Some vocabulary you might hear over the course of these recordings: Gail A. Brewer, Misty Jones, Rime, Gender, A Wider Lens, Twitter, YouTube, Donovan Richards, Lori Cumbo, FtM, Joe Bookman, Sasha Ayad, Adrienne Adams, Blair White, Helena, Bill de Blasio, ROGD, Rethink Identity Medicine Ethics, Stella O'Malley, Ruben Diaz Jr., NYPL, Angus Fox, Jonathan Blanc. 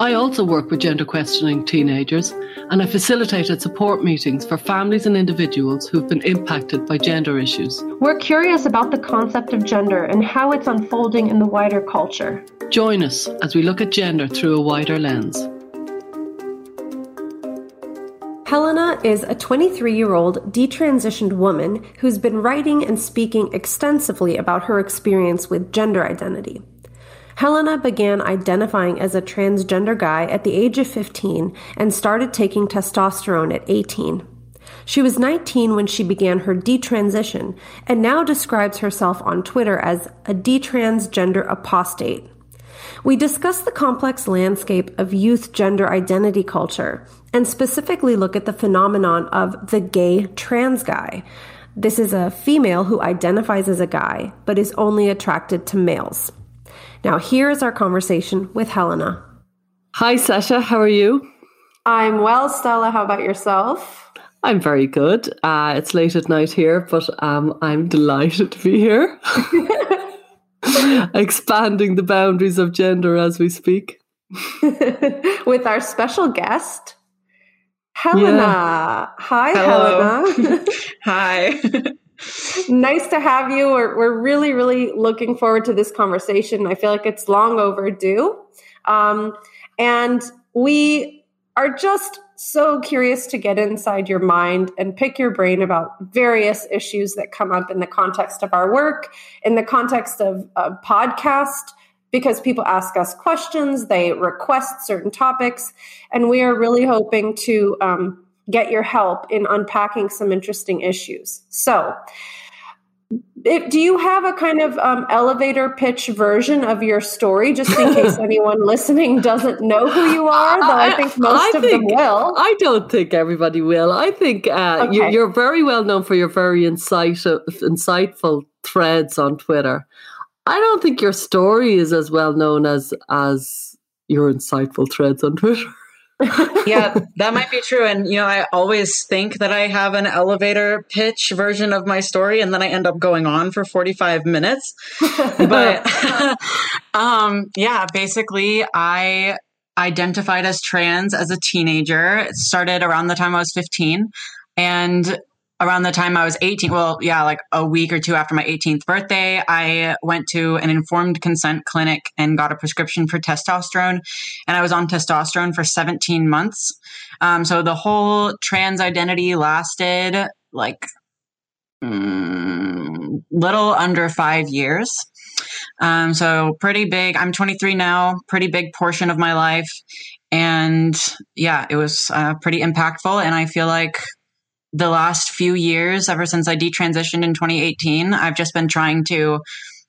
I also work with gender-questioning teenagers, and I facilitated support meetings for families and individuals who've been impacted by gender issues. We're curious about the concept of gender and how it's unfolding in the wider culture. Join us as we look at gender through a wider lens. Helena is a 23-year-old detransitioned woman who's been writing and speaking extensively about her experience with gender identity. Helena began identifying as a transgender guy at the age of 15 and started taking testosterone at 18. She was 19 when she began her detransition and now describes herself on Twitter as a detransgender apostate. We discuss the complex landscape of youth gender identity culture and specifically look at the phenomenon of the gay trans guy. This is a female who identifies as a guy but is only attracted to males. Now, here is our conversation with Helena. Hi, Sasha. How are you? I'm well, Stella. How about yourself? I'm very good. It's late at night here, but I'm delighted to be here. Expanding the boundaries of gender as we speak. With our special guest, Helena. Yeah. Hi, hello. Helena. Hi. Nice to have you. We're really, really looking forward to this conversation. I feel like it's long overdue. And we are just so curious to get inside your mind and pick your brain about various issues that come up in the context of our work, in the context of a podcast, because people ask us questions, they request certain topics, and we are really hoping to get your help in unpacking some interesting issues. So do you have a kind of elevator pitch version of your story, just in case anyone listening doesn't know who you are, though I think most of them will? I don't think everybody will. I think okay. You're very well known for your very insightful threads on Twitter. I don't think your story is as well known as your insightful threads on Twitter. Yeah, that might be true. And, you know, I always think that I have an elevator pitch version of my story, and then I end up going on for 45 minutes. But yeah, basically, I identified as trans as a teenager. It started around the time I was 15. And around the time I was 18, well, yeah, like a week or two after my 18th birthday, I went to an informed consent clinic and got a prescription for testosterone. And I was on testosterone for 17 months. So the whole trans identity lasted like little under 5 years. So pretty big. I'm 23 now, pretty big portion of my life. And yeah, it was pretty impactful. And I feel like the last few years, ever since I detransitioned in 2018, I've just been trying to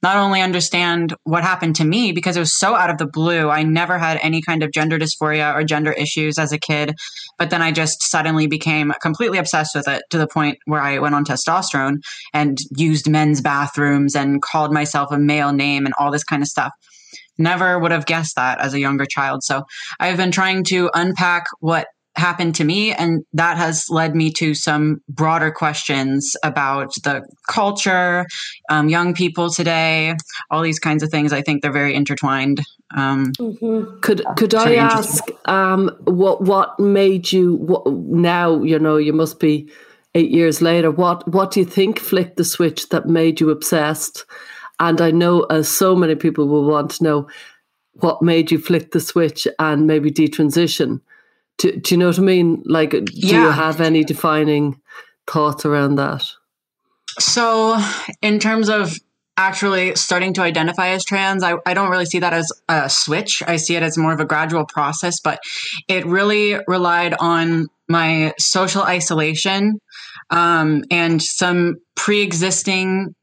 not only understand what happened to me, because it was so out of the blue. I never had any kind of gender dysphoria or gender issues as a kid, but then I just suddenly became completely obsessed with it to the point where I went on testosterone and used men's bathrooms and called myself a male name and all this kind of stuff. Never would have guessed that as a younger child. So I've been trying to unpack what happened to me, and that has led me to some broader questions about the culture, young people today, all these kinds of things. I think they're very intertwined. Could I ask what made you, now, you know, you must be 8 years later, what do you think flipped the switch that made you obsessed? And I know so many people will want to know what made you flick the switch and maybe detransition. Do you know what I mean? Like, do you have any defining thoughts around that? So in terms of actually starting to identify as trans, I don't really see that as a switch. I see it as more of a gradual process, but it really relied on my social isolation and some pre-existing,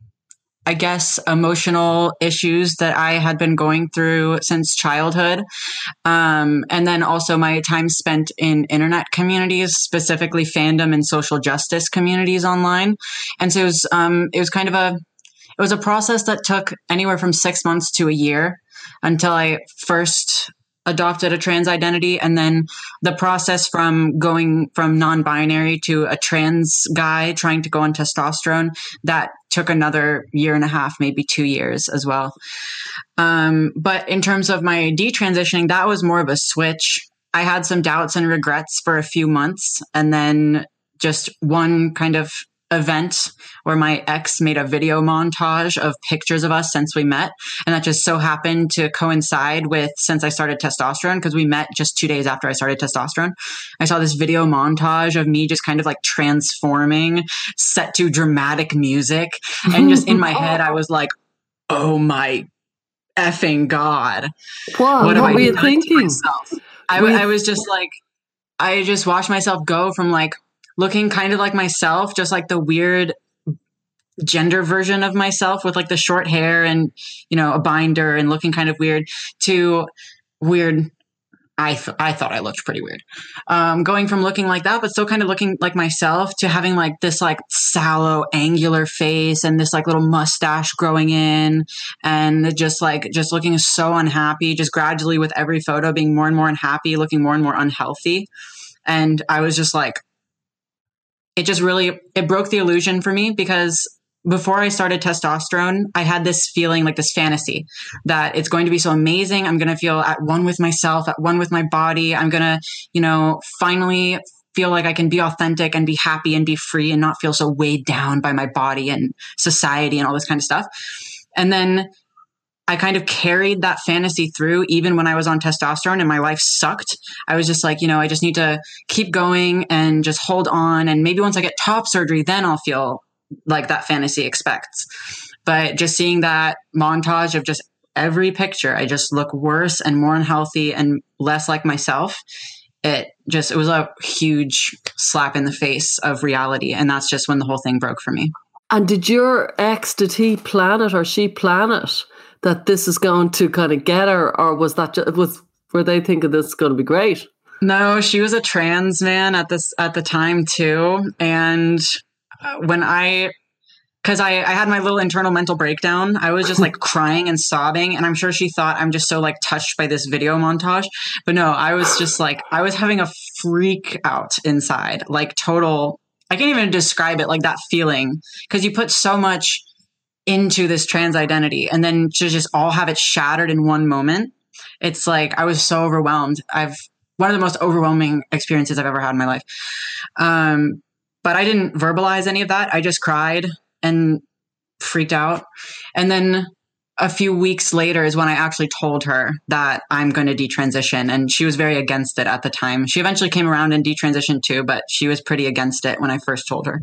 I guess, emotional issues that I had been going through since childhood. And then also my time spent in internet communities, specifically fandom and social justice communities online. And so it was kind of a process that took anywhere from 6 months to a year. until I first adopted a trans identity. And then the process from going from non-binary to a trans guy trying to go on testosterone, that took another year and a half, maybe 2 years as well. But in terms of my detransitioning, that was more of a switch. I had some doubts and regrets for a few months. And then just one kind of event where my ex made a video montage of pictures of us since we met. And that just so happened to coincide with since I started testosterone, because we met just 2 days after I started testosterone. I saw this video montage of me just kind of like transforming, set to dramatic music. And just in my head, I was like, oh my effing God. Wow, what were you thinking? I was just like, I just watched myself go from like looking kind of like myself, just like the weird gender version of myself with like the short hair and, you know, a binder and looking kind of weird to weird. I thought I looked pretty weird. Going from looking like that, but still kind of looking like myself, to having like this like sallow angular face and this like little mustache growing in, and just looking so unhappy, just gradually with every photo being more and more unhappy, looking more and more unhealthy. And I was just like, it just really, it broke the illusion for me, because before I started testosterone, I had this feeling, like this fantasy that it's going to be so amazing. I'm going to feel at one with myself, at one with my body. I'm going to, you know, finally feel like I can be authentic and be happy and be free and not feel so weighed down by my body and society and all this kind of stuff. And then I kind of carried that fantasy through even when I was on testosterone and my life sucked. I was just like, you know, I just need to keep going and just hold on. And maybe once I get top surgery, then I'll feel like that fantasy expects. But just seeing that montage of just every picture, I just look worse and more unhealthy and less like myself. It was a huge slap in the face of reality. And that's just when the whole thing broke for me. And did your ex, did he plan it or she plan it? That this is going to kind of get her, or was that just, were they thinking this is going to be great? No, she was a trans man at the time too, and when I had my little internal mental breakdown, I was just like crying and sobbing, and I'm sure she thought I'm just so like touched by this video montage, but no, I was just like, I was having a freak out inside, like total. I can't even describe it, like that feeling, because you put so much into this trans identity and then to just all have it shattered in one moment. It's like, I was so overwhelmed. One of the most overwhelming experiences I've ever had in my life. But I didn't verbalize any of that. I just cried and freaked out. And then a few weeks later is when I actually told her that I'm going to detransition. And she was very against it at the time. She eventually came around and detransitioned too, but she was pretty against it when I first told her.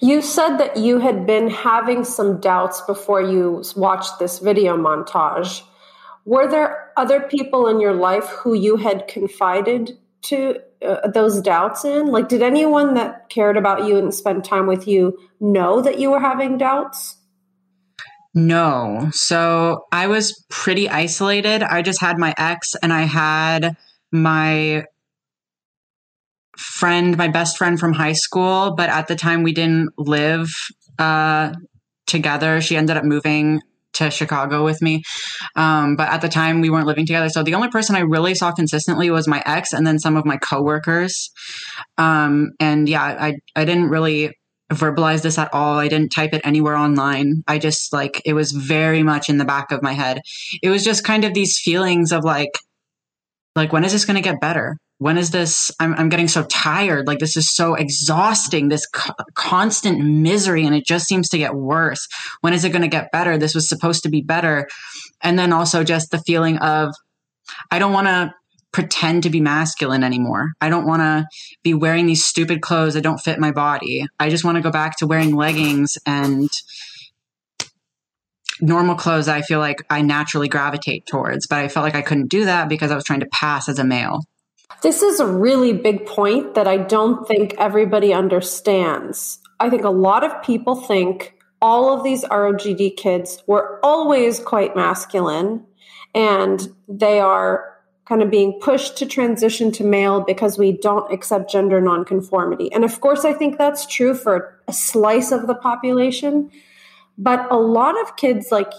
You said that you had been having some doubts before you watched this video montage. Were there other people in your life who you had confided to those doubts in? Like, did anyone that cared about you and spent time with you know that you were having doubts? No. So I was pretty isolated. I just had my ex and I had my friend, my best friend from high school, but at the time we didn't live together. She ended up moving to Chicago with me. But at the time we weren't living together. So the only person I really saw consistently was my ex and then some of my coworkers. And yeah, I didn't really verbalize this at all. I didn't type it anywhere online. I just like, it was very much in the back of my head. It was just kind of these feelings of like, when is this going to get better? When is this? I'm getting so tired. Like, this is so exhausting, this constant misery, and it just seems to get worse. When is it going to get better? This was supposed to be better. And then also just the feeling of, I don't want to pretend to be masculine anymore. I don't want to be wearing these stupid clothes that don't fit my body. I just want to go back to wearing leggings and normal clothes that I feel like I naturally gravitate towards. But I felt like I couldn't do that because I was trying to pass as a male. This is a really big point that I don't think everybody understands. I think a lot of people think all of these ROGD kids were always quite masculine, and they are kind of being pushed to transition to male because we don't accept gender nonconformity. And of course, I think that's true for a slice of the population, but a lot of kids like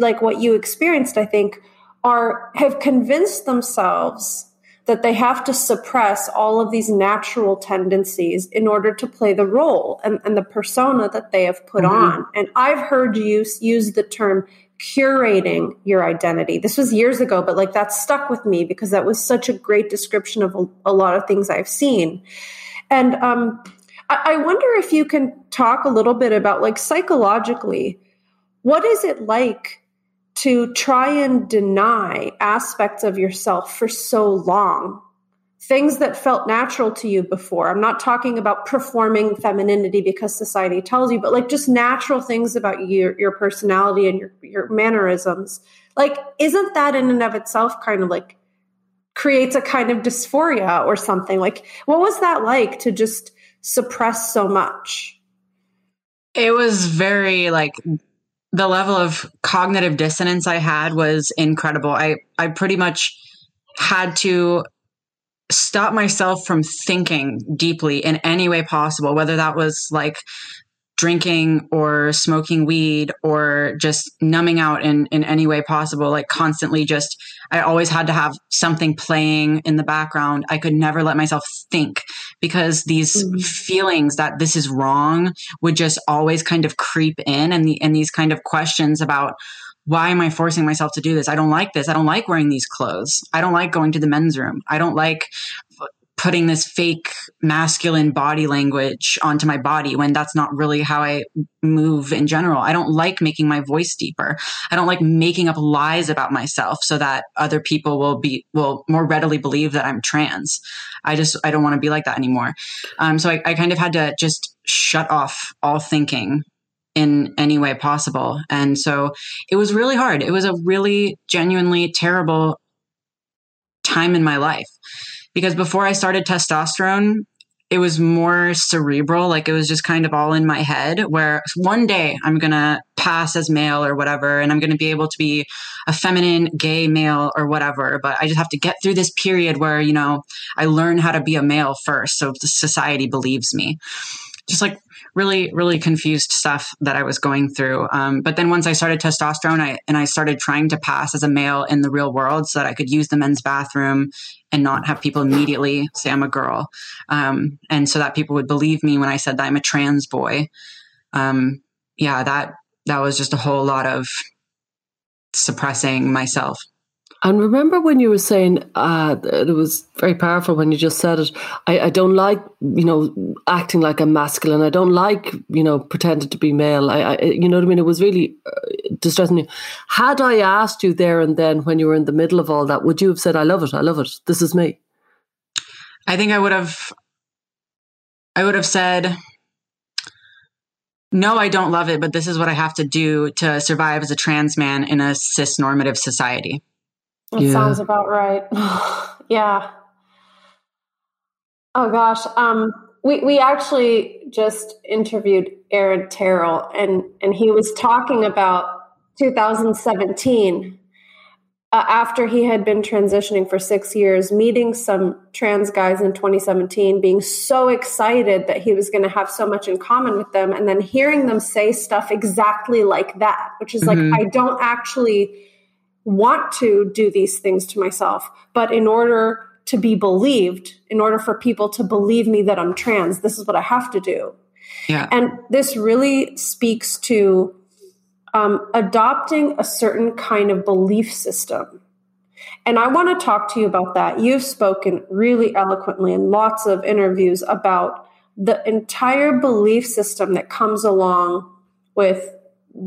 like what you experienced, I think, have convinced themselves that they have to suppress all of these natural tendencies in order to play the role and the persona that they have put on. And I've heard you use the term curating your identity. This was years ago, but like that stuck with me because that was such a great description of a lot of things I've seen. And I wonder if you can talk a little bit about, like, psychologically, what is it like to try and deny aspects of yourself for so long, things that felt natural to you before? I'm not talking about performing femininity because society tells you, but like just natural things about your personality and your mannerisms. Like, isn't that in and of itself kind of like creates a kind of dysphoria or something? Like, what was that like to just suppress so much? It was very like... the level of cognitive dissonance I had was incredible. I pretty much had to stop myself from thinking deeply in any way possible, whether that was like drinking or smoking weed or just numbing out in any way possible, like constantly just, I always had to have something playing in the background. I could never let myself think because these feelings that this is wrong would just always kind of creep in, and these kind of questions about, why am I forcing myself to do this? I don't like this. I don't like wearing these clothes. I don't like going to the men's room. I don't like putting this fake masculine body language onto my body when that's not really how I move in general. I don't like making my voice deeper. I don't like making up lies about myself so that other people will more readily believe that I'm trans. I don't want to be like that anymore. So I kind of had to just shut off all thinking in any way possible. And so it was really hard. It was a really genuinely terrible time in my life. Because before I started testosterone, it was more cerebral. Like it was just kind of all in my head where one day I'm going to pass as male or whatever, and I'm going to be able to be a feminine gay male or whatever. But I just have to get through this period where, you know, I learn how to be a male first, so society believes me. Just like really, really confused stuff that I was going through. But then once I started testosterone, I started trying to pass as a male in the real world so that I could use the men's bathroom and not have people immediately say I'm a girl. And so that people would believe me when I said that I'm a trans boy. That was just a whole lot of suppressing myself. And remember when you were saying, it was very powerful when you just said it, I don't like, you know, acting like I'm masculine. I don't like, you know, pretending to be male. I you know what I mean? It was really distressing. Had I asked you there and then when you were in the middle of all that, would you have said, I love it. This is me? I think I would have said, no, I don't love it, but this is what I have to do to survive as a trans man in a cis normative society. That sounds about right. Yeah. Oh gosh. We actually just interviewed Aaron Terrell and he was talking about 2017 after he had been transitioning for 6 years, meeting some trans guys in 2017, being so excited that he was going to have so much in common with them. And then hearing them say stuff exactly like that, which is like, I don't actually want to do these things to myself, but in order to be believed, in order for people to believe me that I'm trans, this is what I have to do. Yeah. And this really speaks to adopting a certain kind of belief system. And I want to talk to you about that. You've spoken really eloquently in lots of interviews about the entire belief system that comes along with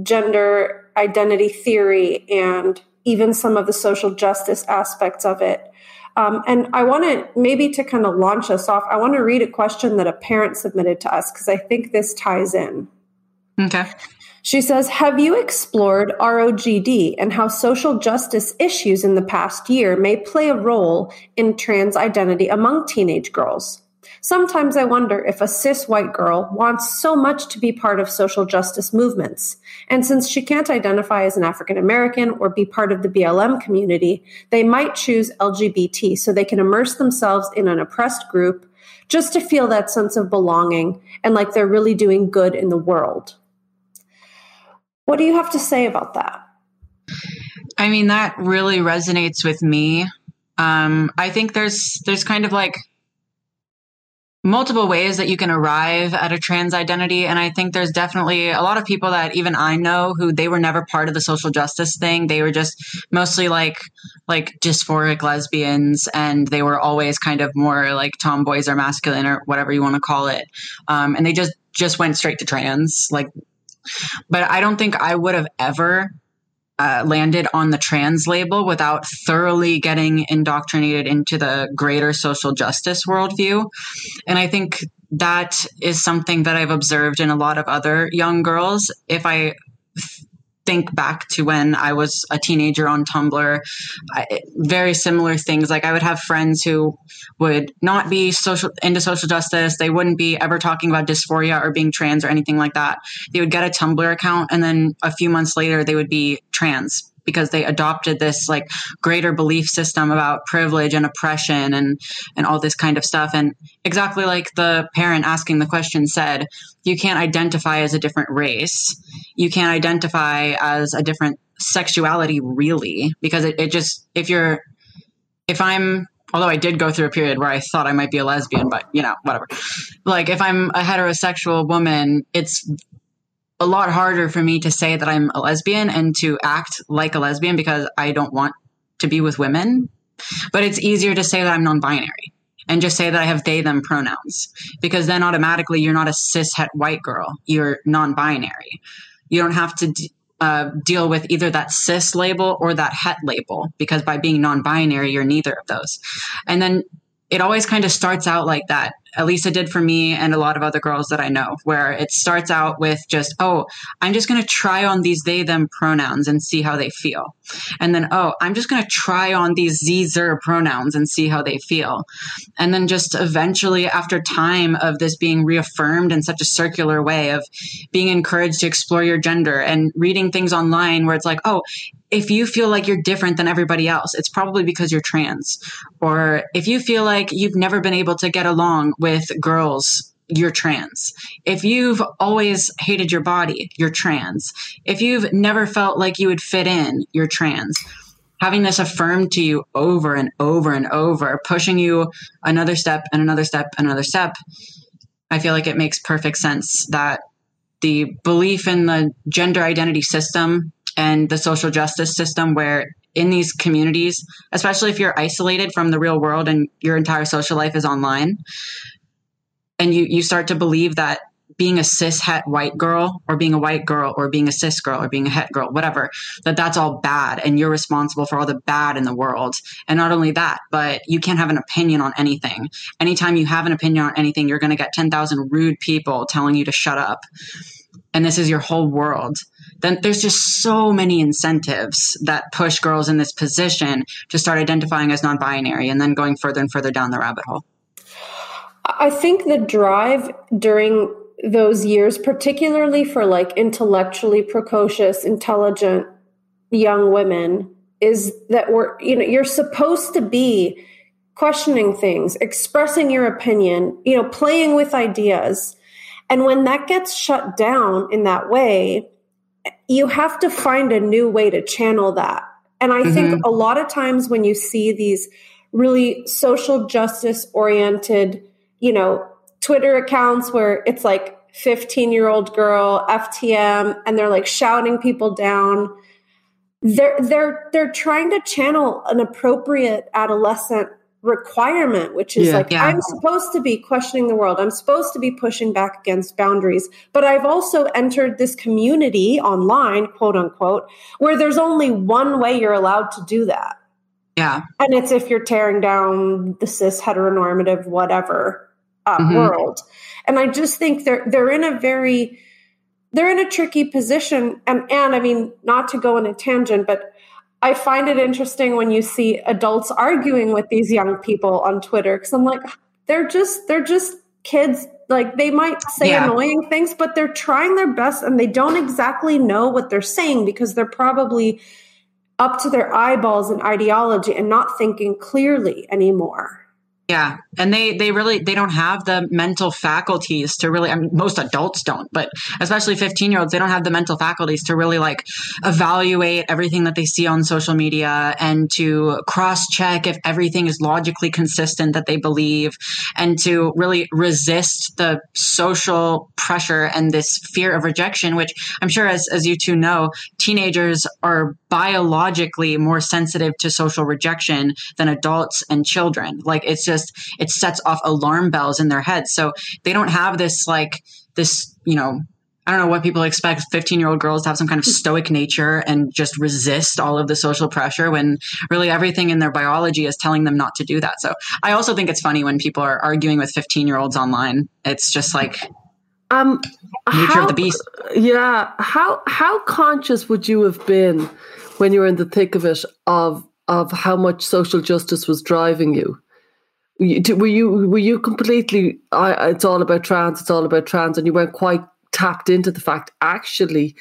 gender identity theory and even some of the social justice aspects of it. And I want to, maybe to kind of launch us off, I want to read a question that a parent submitted to us because I think this ties in. Okay. She says, have you explored ROGD and how social justice issues in the past year may play a role in trans identity among teenage girls? Sometimes I wonder if a cis white girl wants so much to be part of social justice movements. And since she can't identify as an African American or be part of the BLM community, they might choose LGBT so they can immerse themselves in an oppressed group just to feel that sense of belonging and like they're really doing good in the world. What do you have to say about that? I mean, that really resonates with me. I think there's kind of like multiple ways that you can arrive at a trans identity. And I think there's definitely a lot of people that even I know who they were never part of the social justice thing. They were just mostly like dysphoric lesbians, and they were always kind of more like tomboys or masculine or whatever you want to call it. And they just went straight to trans, like, but I don't think I would have ever landed on the trans label without thoroughly getting indoctrinated into the greater social justice worldview. And I think that is something that I've observed in a lot of other young girls. If I think back to when I was a teenager on Tumblr, very similar things. Like I would have friends who would not be into social justice. They wouldn't be ever talking about dysphoria or being trans or anything like that. They would get a Tumblr account, and then a few months later they would be trans because they adopted this like greater belief system about privilege and oppression and all this kind of stuff. And exactly like the parent asking the question said, you can't identify as a different race. You can't identify as a different sexuality, really, because it just, if I'm, although I did go through a period where I thought I might be a lesbian, but you know, whatever. Like if I'm a heterosexual woman, it's a lot harder for me to say that I'm a lesbian and to act like a lesbian because I don't want to be with women. But it's easier to say that I'm non-binary and just say that I have they, them pronouns, because then automatically you're not a cis het white girl. You're non-binary. You don't have to deal with either that cis label or that het label, because by being non-binary, you're neither of those. And then it always kind of starts out like that. At least it did for me and a lot of other girls that I know, where it starts out with just, oh, I'm just going to try on these they, them pronouns and see how they feel. And then, oh, I'm just going to try on these ze-zer pronouns and see how they feel. And then just eventually after time of this being reaffirmed in such a circular way of being encouraged to explore your gender and reading things online where it's like, oh, if you feel like you're different than everybody else, it's probably because you're trans. Or if you feel like you've never been able to get along with girls, you're trans. If you've always hated your body, you're trans. If you've never felt like you would fit in, you're trans. Having this affirmed to you over and over and over, pushing you another step and another step and another step, I feel like it makes perfect sense that the belief in the gender identity system and the social justice system, where in these communities, especially if you're isolated from the real world and your entire social life is online, and you start to believe that being a cis het white girl or being a white girl or being a cis girl or being a het girl, whatever, that's all bad and you're responsible for all the bad in the world. And not only that, but you can't have an opinion on anything. Anytime you have an opinion on anything, you're going to get 10,000 rude people telling you to shut up. And this is your whole world. Then there's just so many incentives that push girls in this position to start identifying as non-binary and then going further and further down the rabbit hole. I think the drive during those years, particularly for like intellectually precocious, intelligent young women, is that you're supposed to be questioning things, expressing your opinion, playing with ideas. And when that gets shut down in that way, you have to find a new way to channel that. And I think a lot of times when you see these really social justice oriented, Twitter accounts where it's like 15-year-old girl, FtM, and they're like shouting people down, they're trying to channel an appropriate adolescent requirement, which is I'm supposed to be questioning the world. I'm supposed to be pushing back against boundaries. But I've also entered this community online, quote unquote, where there's only one way you're allowed to do that. Yeah. And it's if you're tearing down the cis heteronormative, whatever world. And I just think they're in a tricky position. And I mean, not to go on a tangent, but I find it interesting when you see adults arguing with these young people on Twitter, because I'm like, they're just kids. Like they might say annoying things, but they're trying their best and they don't exactly know what they're saying because they're probably up to their eyeballs in ideology and not thinking clearly anymore. Yeah. And they don't have the mental faculties to really, I mean, most adults don't, but especially 15-year-olds, they don't have the mental faculties to really like evaluate everything that they see on social media and to cross-check if everything is logically consistent that they believe and to really resist the social pressure and this fear of rejection, which I'm sure as you two know, teenagers are biologically more sensitive to social rejection than adults and children. Like it's just, it sets off alarm bells in their heads. So they don't have this, like this, you know, I don't know what people expect 15-year-old girls to have some kind of stoic nature and just resist all of the social pressure when really everything in their biology is telling them not to do that. So I also think it's funny when people are arguing with 15-year-olds online. It's just like nature of the beast. Yeah. How conscious would you have been when you were in the thick of it of how much social justice was driving you? Were you completely, it's all about trans, it's all about trans, and you weren't quite tapped into the fact, actually,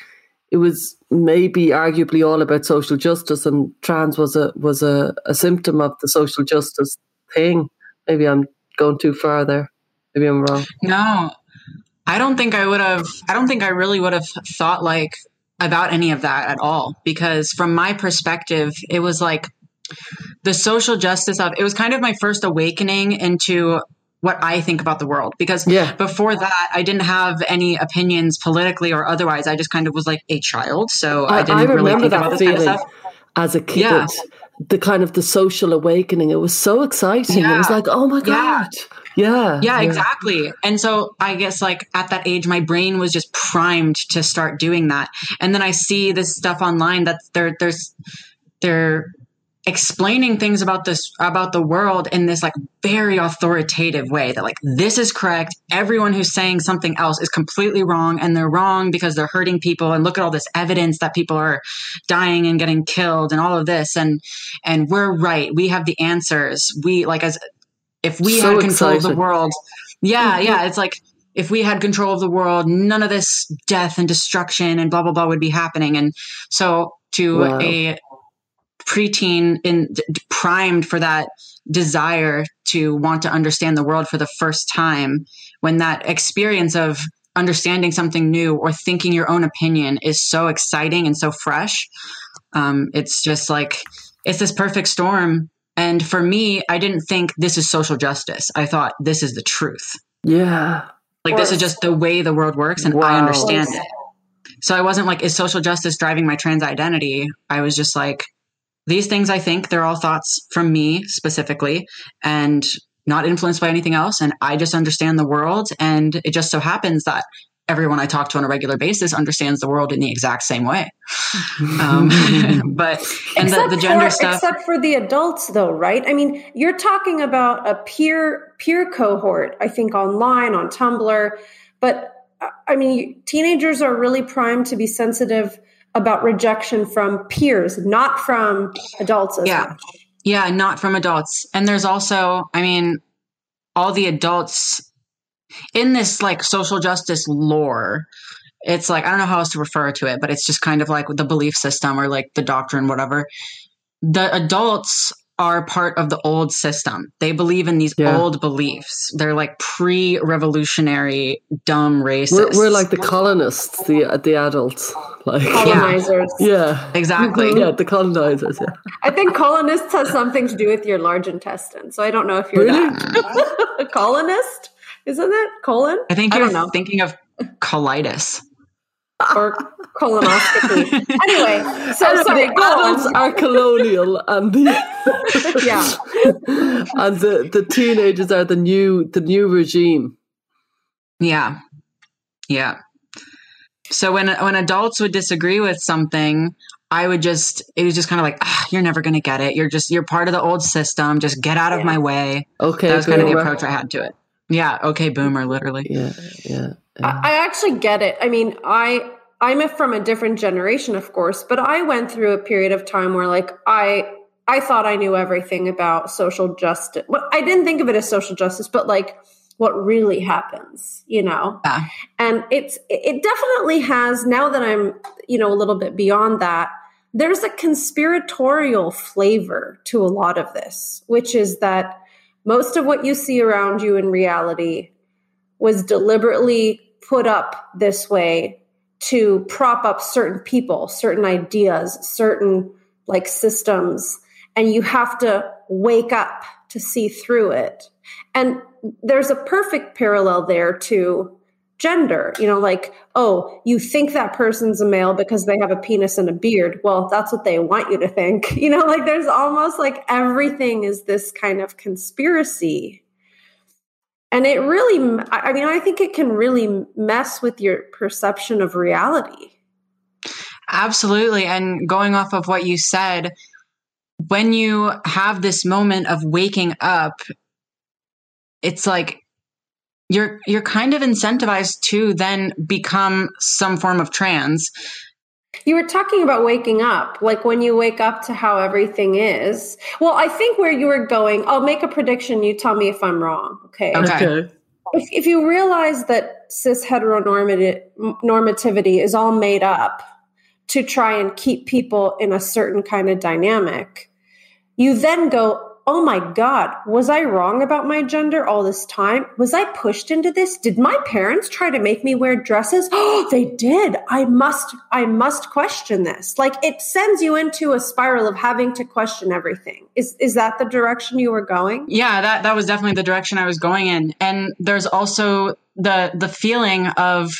it was maybe arguably all about social justice, and trans was a symptom of the social justice thing. Maybe I'm going too far there. Maybe I'm wrong. No, I don't think I really would have thought like about any of that at all, because from my perspective, it was like, the social justice of it was kind of my first awakening into what I think about the world, because before that I didn't have any opinions politically or otherwise. I just kind of was like a child, so I didn't really think about this kind of stuff as a kid. Yeah. The kind of the social awakening, it was so exciting. Yeah. It was like, oh my God. Yeah, exactly. And so I guess like at that age, my brain was just primed to start doing that. And then I see this stuff online that they're explaining things about the world in this like very authoritative way that like, this is correct. Everyone who's saying something else is completely wrong, and they're wrong because they're hurting people. And look at all this evidence that people are dying and getting killed and all of this. And we're right. We have the answers. We like, as if we had control of the world. Yeah. Yeah. It's like, if we had control of the world, none of this death and destruction and blah, blah, blah would be happening. And so to a preteen primed for that desire to want to understand the world for the first time, when that experience of understanding something new or thinking your own opinion is so exciting and so fresh, it's just like, it's this perfect storm. And for me, I didn't think this is social justice. I thought this is the truth. Yeah. Like this is just the way the world works, and I understand it. So I wasn't like, is social justice driving my trans identity? I was just like, these things, I think, they're all thoughts from me specifically and not influenced by anything else. And I just understand the world. And it just so happens that everyone I talk to on a regular basis understands the world in the exact same way. But and the gender stuff. Except for the adults, though, right? I mean, you're talking about a peer cohort, I think, online, on Tumblr. But, I mean, teenagers are really primed to be sensitive about rejection from peers, not from adults. As much. Yeah, not from adults. And there's also, I mean, all the adults in this like social justice lore, it's like, I don't know how else to refer to it, but it's just kind of like the belief system or like the doctrine, whatever. The adults are part of the old system. They believe in these old beliefs. They're like pre-revolutionary, dumb racists. We're like the colonists, the adults, like colonizers. Yeah, exactly. Mm-hmm. Yeah, the colonizers. Yeah. I think colonists has something to do with your large intestine. So I don't know if you're that. A colonist, isn't it? Colon. I think you're thinking of colitis. Or colonoscopy. Anyway, so the adults are colonial, and the and the teenagers are the new regime. Yeah, yeah. So when adults would disagree with something, it was just kind of like, you're never going to get it. You're part of the old system. Just get out of my way. Okay, that was kind of the approach I had to it. Yeah. Okay, boomer. Literally. Yeah. Yeah. I actually get it. I mean, I'm from a different generation, of course, but I went through a period of time where like I thought I knew everything about social justice. Well, I didn't think of it as social justice, but like what really happens, you know? Yeah. And it definitely has, now that I'm, you know, a little bit beyond that, there's a conspiratorial flavor to a lot of this, which is that Most of what you see around you in reality was deliberately put up this way to prop up certain people, certain ideas, certain like systems. And you have to wake up to see through it. And there's a perfect parallel there to gender, you know, like, oh, you think that person's a male because they have a penis and a beard. Well, that's what they want you to think. You know, like there's almost like everything is this kind of conspiracy. And it really, I mean, I think it can really mess with your perception of reality. Absolutely. And going off of what you said, when you have this moment of waking up, it's like you're kind of incentivized to then become some form of trans. You were talking about waking up, like when you wake up to how everything is. Well, I think where you were going, I'll make a prediction. You tell me if I'm wrong. Okay. If you realize that cis heteronormativity is all made up to try and keep people in a certain kind of dynamic, you then go, oh my God, was I wrong about my gender all this time? Was I pushed into this? Did my parents try to make me wear dresses? Oh, they did. I must question this. Like it sends you into a spiral of having to question everything. Is that the direction you were going? Yeah, that was definitely the direction I was going in. And there's also the feeling of,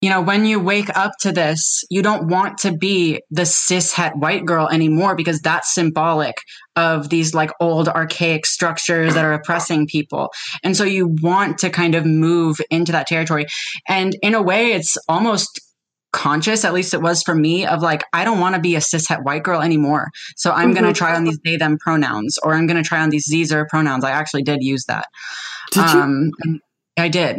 you know, when you wake up to this, you don't want to be the cis het white girl anymore because that's symbolic of these like old archaic structures that are oppressing people. And so you want to kind of move into that territory. And in a way, it's almost conscious, at least it was for me, of like, I don't want to be a cis het white girl anymore. So I'm going to try on these they, them pronouns, or I'm going to try on these ze/her pronouns. I actually did use that. Did you? I did.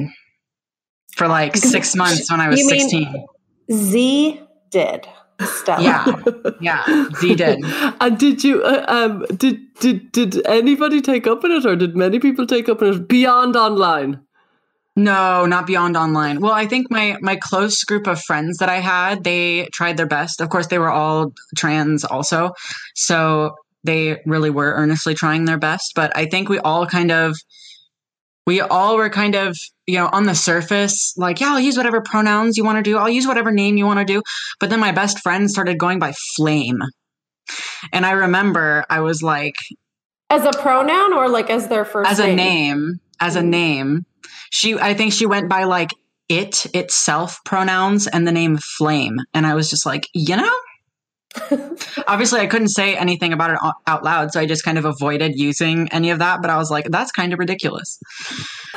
For like 6 months when I was 16. Z did stuff. Yeah, Z did. And did you? Did anybody take up on it, or did many people take up on it beyond online? No, not beyond online. Well, I think my close group of friends that I had, they tried their best. Of course, they were all trans, also, so they really were earnestly trying their best. But I think we all were kind of, you know, on the surface, like, yeah, I'll use whatever pronouns you want to do. I'll use whatever name you want to do. But then my best friend started going by Flame. And I remember I was like. As a pronoun or like as their first name? As a name. I think she went by like itself pronouns and the name Flame. And I was just like, you know. Obviously, I couldn't say anything about it out loud, so I just kind of avoided using any of that. But I was like, that's kind of ridiculous.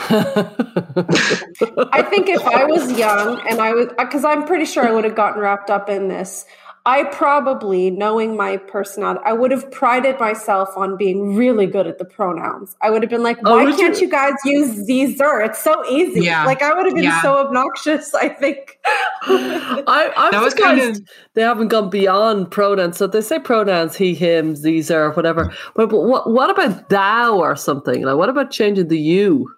I think if I was young and because I'm pretty sure I would have gotten wrapped up in this, I probably, knowing my personality, I would have prided myself on being really good at the pronouns. I would have been like, why can't you guys use ze/her? It's so easy. Yeah. Like I would have been so obnoxious, I think. I was kind of, they haven't gone beyond pronouns. So they say pronouns, he, him, ze/her, whatever. But what about thou or something? Like what about changing the you?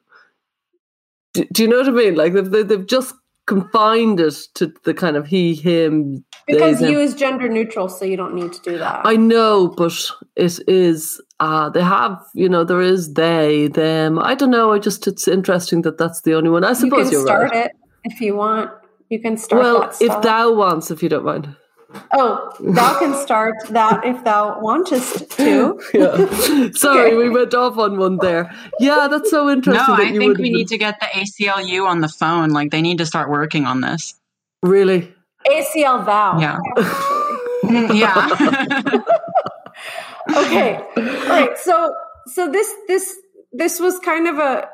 Do you know what I mean? Like they've just confined it to the kind of he, him, because you is gender neutral, so you don't need to do that. I know, but it is, they have, you know, there is they, them. I don't know. It's interesting that that's the only one. I suppose you're right. You can start it if you want. You can start that stuff. Well, if thou wants, if you don't mind. Oh, thou can start that if thou wantest to. Yeah. Sorry, okay. We went off on one there. Yeah, that's so interesting. No, I think we need to get the ACLU on the phone. Like, they need to start working on this. Really? ACL vow. Yeah. Yeah. Okay. All right. So this was kind of a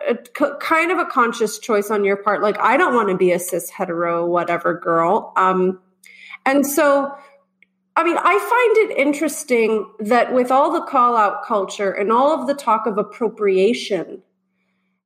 conscious choice on your part. Like, I don't want to be a cis hetero whatever girl. And so, I mean, I find it interesting that with all the call out culture and all of the talk of appropriation,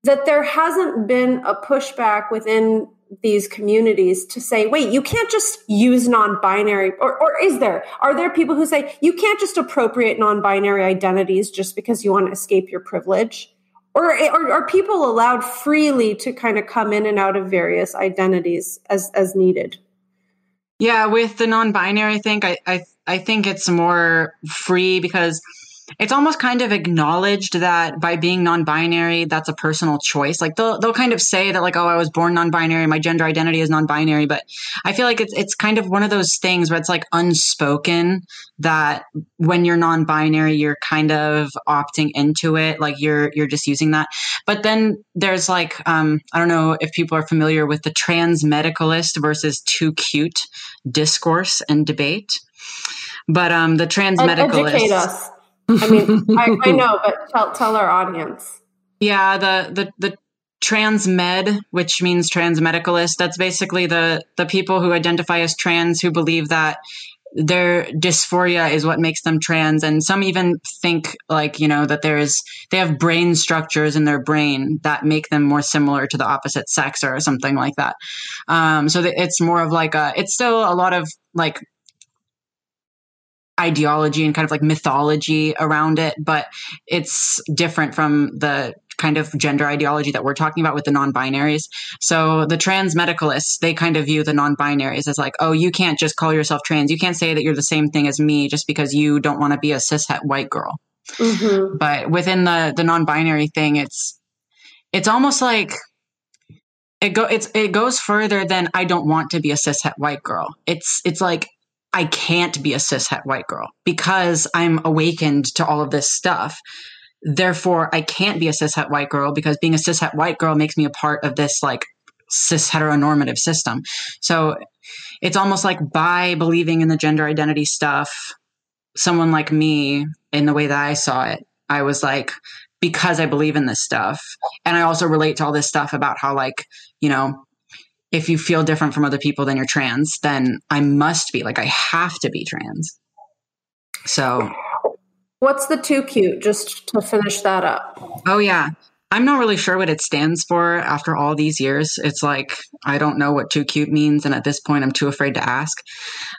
that there hasn't been a pushback within these communities to say, wait, you can't just use non-binary, or is there? Are there people who say, you can't just appropriate non-binary identities just because you want to escape your privilege? Or are people allowed freely to kind of come in and out of various identities as needed? Yeah, with the non-binary thing, I think it's more free because it's almost kind of acknowledged that by being non-binary, that's a personal choice. Like they'll kind of say that like, oh, I was born non-binary, my gender identity is non-binary. But I feel like it's kind of one of those things where it's like unspoken that when you're non-binary, you're kind of opting into it. Like you're just using that. But then there's like, I don't know if people are familiar with the trans medicalist versus too cute discourse and debate. But the trans medicalist. Educate us. I mean, I know, but tell our audience. Yeah, the trans med, which means trans medicalist, that's basically the people who identify as trans who believe that their dysphoria is what makes them trans. And some even think like, you know, that they have brain structures in their brain that make them more similar to the opposite sex or something like that. So it's more of like it's still a lot of like ideology and kind of like mythology around it, but it's different from the kind of gender ideology that we're talking about with the non-binaries. So the trans medicalists, they kind of view the non-binaries as like, oh, you can't just call yourself trans. You can't say that you're the same thing as me just because you don't want to be a cishet white girl. Mm-hmm. But within the non-binary thing, it's almost like it goes further than I don't want to be a cishet white girl. It's like, I can't be a cishet white girl because I'm awakened to all of this stuff. Therefore, I can't be a cishet white girl because being a cishet white girl makes me a part of this like cis heteronormative system. So it's almost like by believing in the gender identity stuff, someone like me, in the way that I saw it, I was like, because I believe in this stuff. And I also relate to all this stuff about how like, you know, if you feel different from other people than you're trans, then I must be like, I have to be trans. So what's the too cute, just to finish that up? Oh yeah. I'm not really sure what it stands for after all these years. It's like, I don't know what too cute means. And at this point I'm too afraid to ask,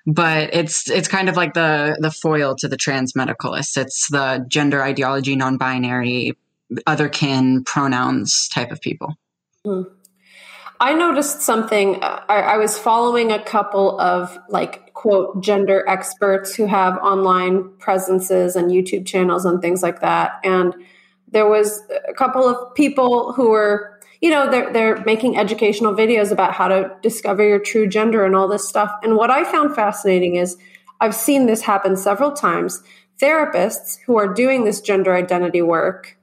but it's kind of like the foil to the trans medicalists. It's the gender ideology, non-binary, other kin pronouns type of people. Mm-hmm. I noticed something. I was following a couple of like, quote, gender experts who have online presences and YouTube channels and things like that. And there was a couple of people who were, you know, they're making educational videos about how to discover your true gender and all this stuff. And what I found fascinating is I've seen this happen several times. Therapists who are doing this gender identity work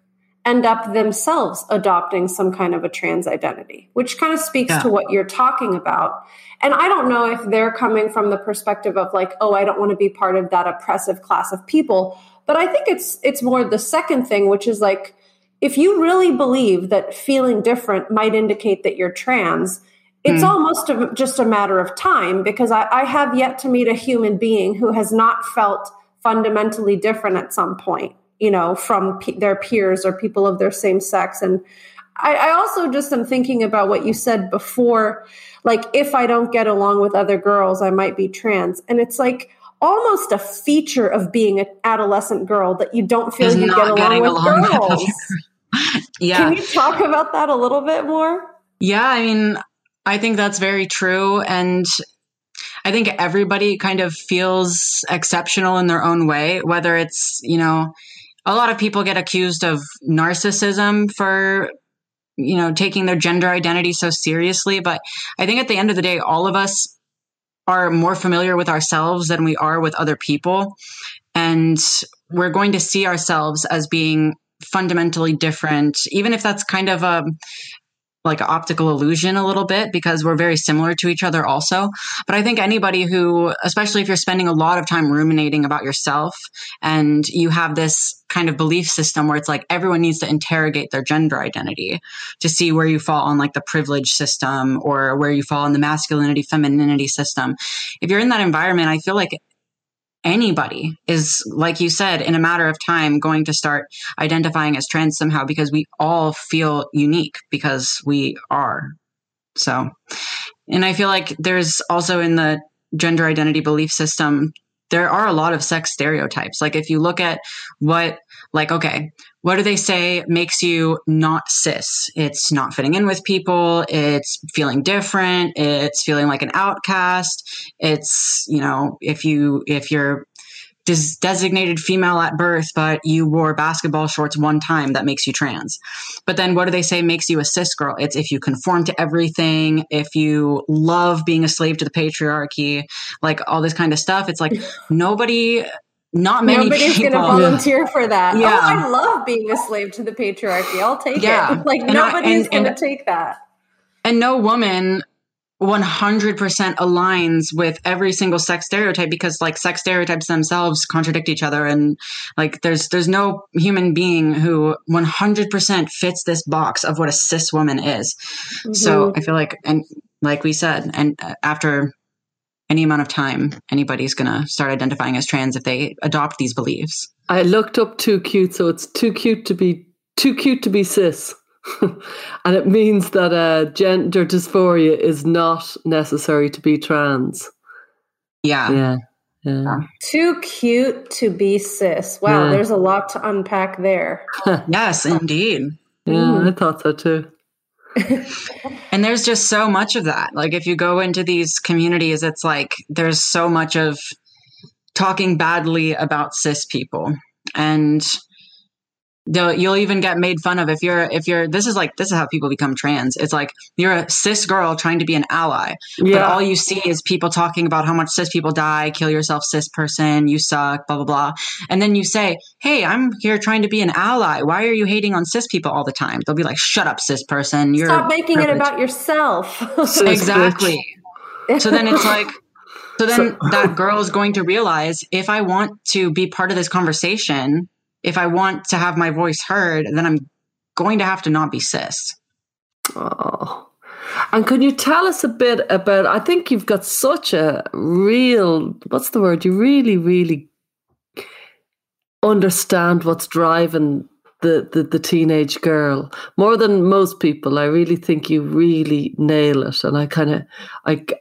end up themselves adopting some kind of a trans identity, which kind of speaks to what you're talking about. And I don't know if they're coming from the perspective of like, oh, I don't want to be part of that oppressive class of people. But I think it's more the second thing, which is like, if you really believe that feeling different might indicate that you're trans, it's almost just a matter of time, because I have yet to meet a human being who has not felt fundamentally different at some point, you know, from their peers or people of their same sex. And I also just am thinking about what you said before, like, if I don't get along with other girls, I might be trans. And it's like almost a feature of being an adolescent girl that you don't feel you get along with girls. Yeah. Can you talk about that a little bit more? Yeah. I mean, I think that's very true. And I think everybody kind of feels exceptional in their own way, whether it's, you know, a lot of people get accused of narcissism for, you know, taking their gender identity so seriously. But I think at the end of the day, all of us are more familiar with ourselves than we are with other people. And we're going to see ourselves as being fundamentally different, even if that's kind of a like an optical illusion a little bit, because we're very similar to each other also. But I think anybody who, especially if you're spending a lot of time ruminating about yourself and you have this kind of belief system where it's like everyone needs to interrogate their gender identity to see where you fall on like the privilege system or where you fall in the masculinity, femininity system. If you're in that environment, I feel like anybody is, like you said, in a matter of time going to start identifying as trans somehow, because we all feel unique because we are. So, and I feel like there's also in the gender identity belief system, there are a lot of sex stereotypes. Like if you look at what, like, okay, what do they say makes you not cis? It's not fitting in with people. It's feeling different. It's feeling like an outcast. It's, you know, if you're just designated female at birth, but you wore basketball shorts one time, that makes you trans. But then what do they say makes you a cis girl? It's if you conform to everything, if you love being a slave to the patriarchy, like all this kind of stuff. It's like nobody... Nobody's going to volunteer for that. Yeah. Oh, I love being a slave to the patriarchy. I'll take it. Like, and nobody's going to take that. And no woman 100% aligns with every single sex stereotype, because like sex stereotypes themselves contradict each other. And like, there's no human being who 100% fits this box of what a cis woman is. Mm-hmm. So I feel like, and like we said, and after any amount of time, anybody's going to start identifying as trans if they adopt these beliefs. I looked up too cute. So it's too cute to be cis. And it means that gender dysphoria is not necessary to be trans. Yeah. Too cute to be cis. Wow. Yeah. There's a lot to unpack there. Yes, indeed. Yeah, I thought so too. And there's just so much of that. Like if you go into these communities, it's like there's so much of talking badly about cis people, and you'll even get made fun of if you're. This is how people become trans. It's like you're a cis girl trying to be an ally, but all you see is people talking about how much cis people die, kill yourself, cis person, you suck, blah blah blah. And then you say, "Hey, I'm here trying to be an ally. Why are you hating on cis people all the time?" They'll be like, "Shut up, cis person. You're stop making privileged. It about yourself." Exactly. So then it's like. So then that girl is going to realize, if I want to be part of this conversation, if I want to have my voice heard, then I'm going to have to not be cis. Oh. And can you tell us a bit about, I think you've got such a real, what's the word? You really, really understand what's driving the teenage girl more than most people. I really think you really nail it. And I kind of,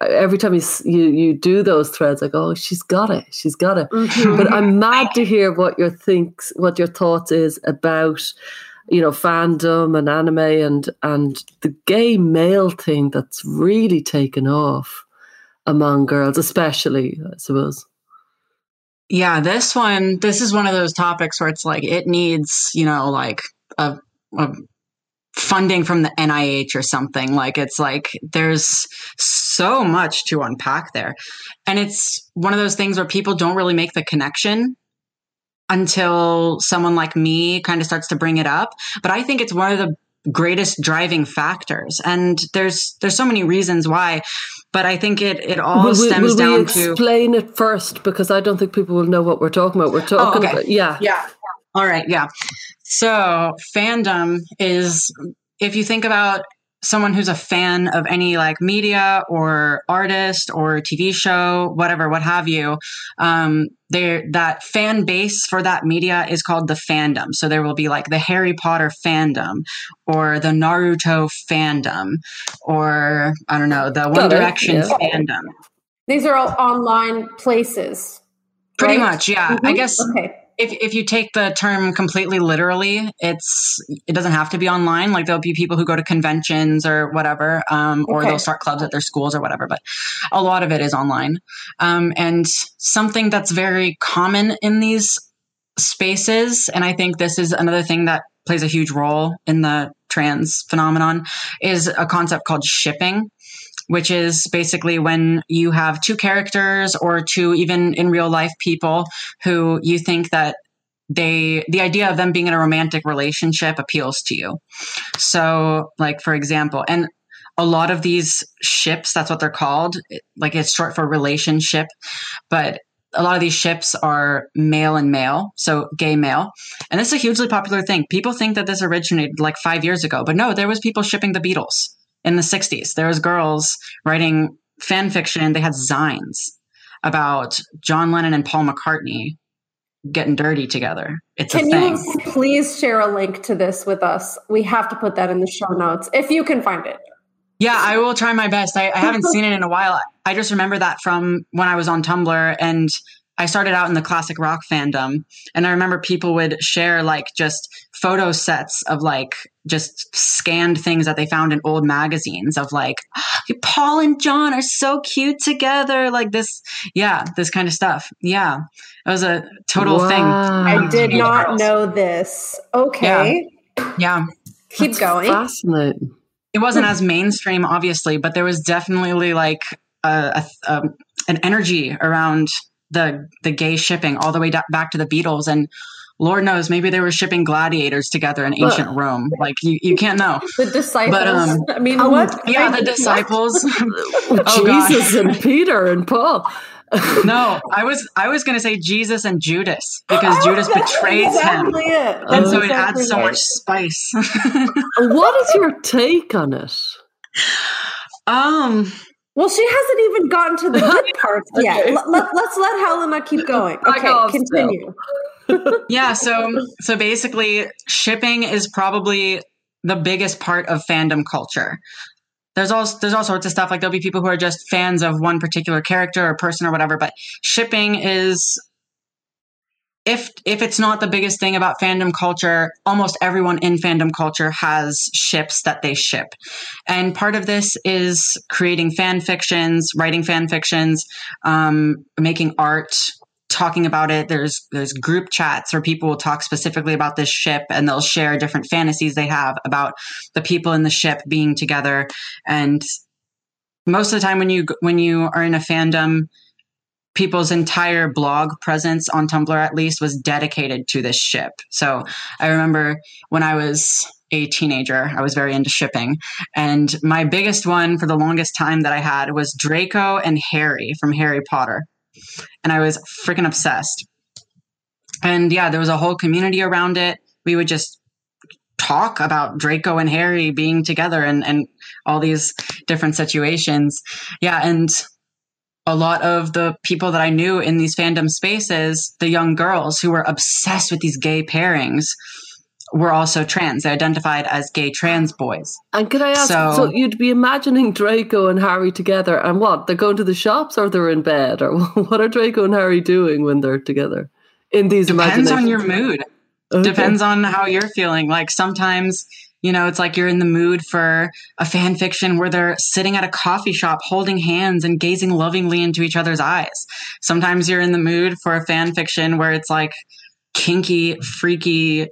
every time you do those threads, I go, oh, she's got it. Mm-hmm. But I'm mad to hear what your thoughts is about, you know, fandom and anime and the gay male thing that's really taken off among girls, especially, I suppose. Yeah, this is one of those topics where it's like it needs, you know, like a funding from the NIH or something. Like it's like there's so much to unpack there. And it's one of those things where people don't really make the connection until someone like me kind of starts to bring it up. But I think it's one of the greatest driving factors. And there's so many reasons why, but I think it all stems down to... Explain it first, because I don't think people will know what we're talking about. We're talking about... Yeah. All right, yeah. So fandom is, if you think about someone who's a fan of any like media or artist or TV show, whatever, what have you, that fan base for that media is called the fandom. So there will be like the Harry Potter fandom or the Naruto fandom or I don't know, the One Direction fandom. These are all online places. Pretty much, yeah. Mm-hmm. I guess. Okay. If you take the term completely literally, it doesn't have to be online. Like there'll be people who go to conventions or whatever, or they'll start clubs at their schools or whatever. But a lot of it is online. And something that's very common in these spaces, and I think this is another thing that plays a huge role in the trans phenomenon, is a concept called shipping, which is basically when you have two characters or two, even in real life, people who you think that the idea of them being in a romantic relationship appeals to you. So like, for example, and a lot of these ships, that's what they're called. Like it's short for relationship, but a lot of these ships are male and male. So gay male. And this is a hugely popular thing. People think that this originated like 5 years ago, but no, there was people shipping the Beatles. In the 60s, there was girls writing fan fiction. They had zines about John Lennon and Paul McCartney getting dirty together. It's a thing. Can you please share a link to this with us? We have to put that in the show notes if you can find it. Yeah, I will try my best. I haven't seen it in a while. I just remember that from when I was on Tumblr and I started out in the classic rock fandom, and I remember people would share like just photo sets of like just scanned things that they found in old magazines of like, Paul and John are so cute together. Like this, yeah, this kind of stuff. Yeah. It was a total thing. I did not know this. Okay. Yeah. Keep going. Fascinating. It wasn't as mainstream, obviously, but there was definitely like an energy around the gay shipping all the way back to the Beatles, and Lord knows maybe they were shipping gladiators together in ancient Rome. Like you can't know. The disciples. But, I mean, what? Yeah, the disciples. Jesus and Peter and Paul. No, I was going to say Jesus and Judas, because Judas betrays him. And so it adds so much spice. What is your take on it? Well, she hasn't even gotten to the good parts yet. Let's let Helena keep going. Okay, continue. Yeah, so basically shipping is probably the biggest part of fandom culture. There's all sorts of stuff. Like there'll be people who are just fans of one particular character or person or whatever, but shipping is, if it's not the biggest thing about fandom culture, almost everyone in fandom culture has ships that they ship. And part of this is creating fan fictions, writing fan fictions, making art, talking about it. There's group chats where people will talk specifically about this ship, and they'll share different fantasies they have about the people in the ship being together. And most of the time when you are in a fandom, people's entire blog presence on Tumblr, at least, was dedicated to this ship. So I remember when I was a teenager, I was very into shipping. And my biggest one for the longest time that I had was Draco and Harry from Harry Potter. And I was freaking obsessed. And yeah, there was a whole community around it. We would just talk about Draco and Harry being together and all these different situations. Yeah. And a lot of the people that I knew in these fandom spaces, the young girls who were obsessed with these gay pairings, were also trans. They identified as gay trans boys. And could I ask, so you'd be imagining Draco and Harry together, and what? They're going to the shops, or they're in bed? Or what are Draco and Harry doing when they're together in these imaginations? Depends on your mood. Okay. Depends on how you're feeling. Like sometimes, you know, it's like you're in the mood for a fan fiction where they're sitting at a coffee shop holding hands and gazing lovingly into each other's eyes. Sometimes you're in the mood for a fan fiction where it's like kinky, freaky,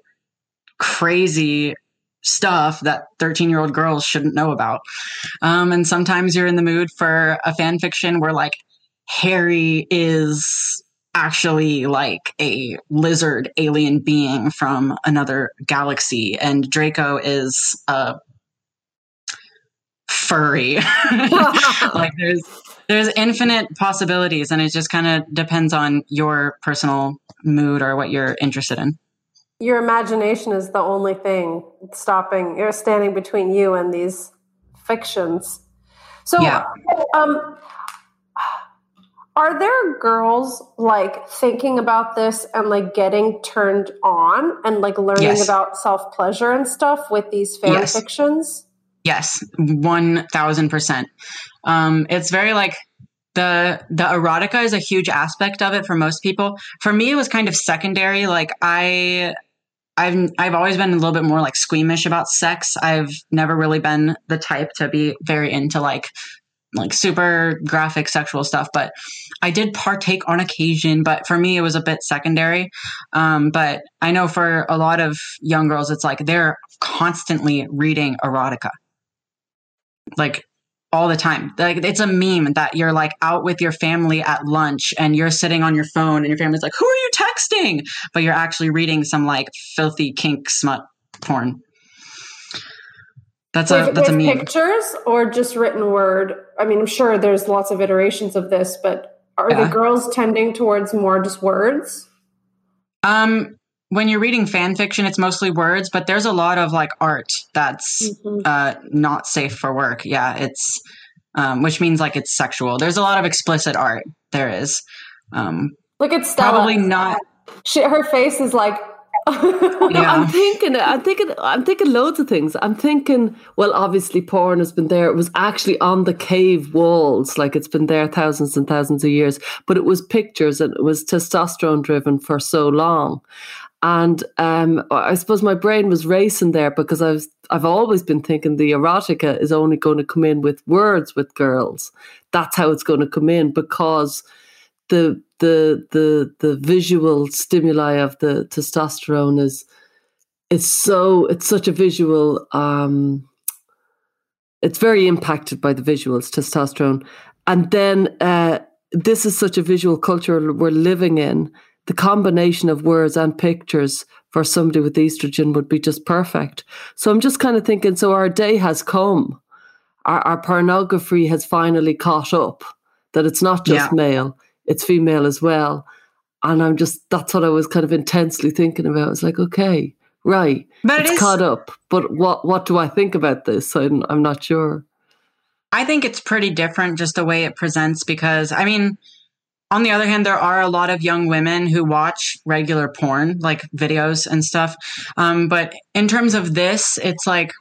crazy stuff that 13-year-old girls shouldn't know about. And sometimes you're in the mood for a fan fiction where like Harry is actually like a lizard alien being from another galaxy, and Draco is furry. Like there's infinite possibilities, and it just kind of depends on your personal mood or what you're interested in. Your imagination is the only thing stopping, you're standing between you and these fictions. So, yeah. Are there girls like thinking about this and like getting turned on and like learning about self-pleasure and stuff with these fan fictions? Yes, 1000%. It's very like, The erotica is a huge aspect of it for most people. For me, it was kind of secondary. Like I've always been a little bit more like squeamish about sex. I've never really been the type to be very into like super graphic sexual stuff, but I did partake on occasion, but for me, it was a bit secondary. But I know for a lot of young girls, it's like, they're constantly reading erotica. Like, all the time. Like it's a meme that you're like out with your family at lunch and you're sitting on your phone and your family's like, who are you texting? But you're actually reading some like filthy kink smut porn. That's a meme. Pictures or just written word? I mean, I'm sure there's lots of iterations of this, but are the girls tending towards more just words? When you're reading fan fiction, it's mostly words, but there's a lot of like art that's not safe for work. Yeah, it's which means like it's sexual. There's a lot of explicit art. There is. Look at Stella. Probably not. Her face is like No, yeah. I'm thinking loads of things. I'm thinking, well, obviously porn has been there. It was actually on the cave walls. Like, it's been there thousands and thousands of years, but it was pictures and it was testosterone driven for so long. And I suppose my brain was racing there because I've always been thinking the erotica is only going to come in with words with girls. That's how it's going to come in, because the visual stimuli of the testosterone is such a visual. It's very impacted by the visuals, testosterone, and then this is such a visual culture we're living in. The combination of words and pictures for somebody with estrogen would be just perfect. So I'm just kind of thinking, so our day has come. Our pornography has finally caught up, that it's not just male, it's female as well. And that's what I was kind of intensely thinking about. It's like, okay, right, but it's caught up. But what do I think about this? I'm not sure. I think it's pretty different, just the way it presents, because, I mean, on the other hand, there are a lot of young women who watch regular porn, like videos and stuff. But in terms of this, it's like,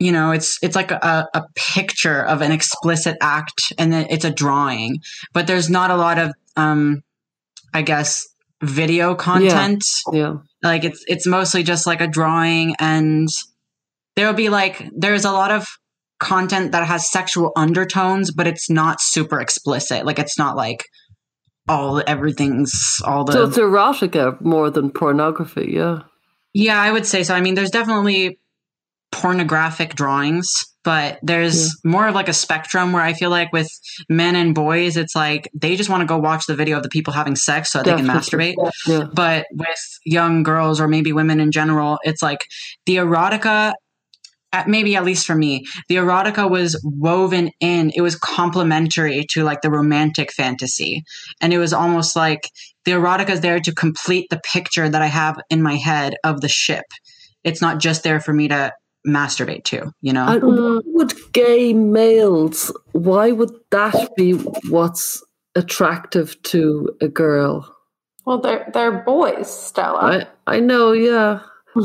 you know, it's like a picture of an explicit act, and then it's a drawing. But there's not a lot of, I guess, video content. Yeah. Like it's mostly just like a drawing, and there's a lot of content that has sexual undertones, but it's not super explicit. Like, it's not like so it's erotica more than pornography. Yeah, I would say so. I mean, there's definitely pornographic drawings, but there's more of like a spectrum where I feel like with men and boys, it's like they just want to go watch the video of the people having sex so that they can masturbate. Yeah. But with young girls, or maybe women in general, it's like the erotica, maybe at least for me, the erotica was woven in. It was complementary to like the romantic fantasy. And it was almost like the erotica is there to complete the picture that I have in my head of the ship. It's not just there for me to masturbate to, you know? And why would that be what's attractive to a girl? Well, they're boys, Stella. I know, yeah.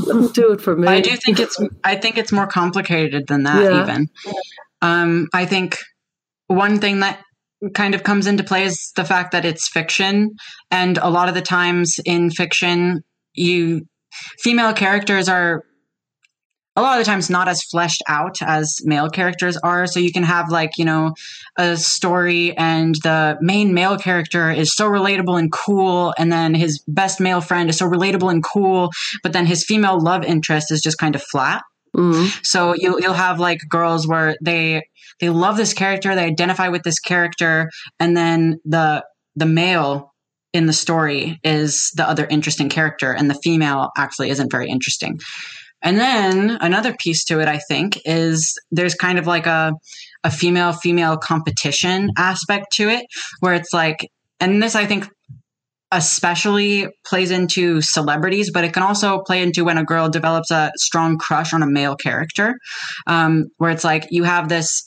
Don't do it for me. I do think I think it's more complicated than that even. I think one thing that kind of comes into play is the fact that it's fiction. And a lot of the times in fiction, female characters are a lot of the times not as fleshed out as male characters are. So you can have like, you know, a story and the main male character is so relatable and cool. And then his best male friend is so relatable and cool. But then his female love interest is just kind of flat. Mm-hmm. So you'll have like girls where they love this character. They identify with this character. And then the male in the story is the other interesting character. And the female actually isn't very interesting. And then another piece to it, I think, is there's kind of like a female-female competition aspect to it, where it's like, and this I think especially plays into celebrities, but it can also play into when a girl develops a strong crush on a male character, where it's like you have this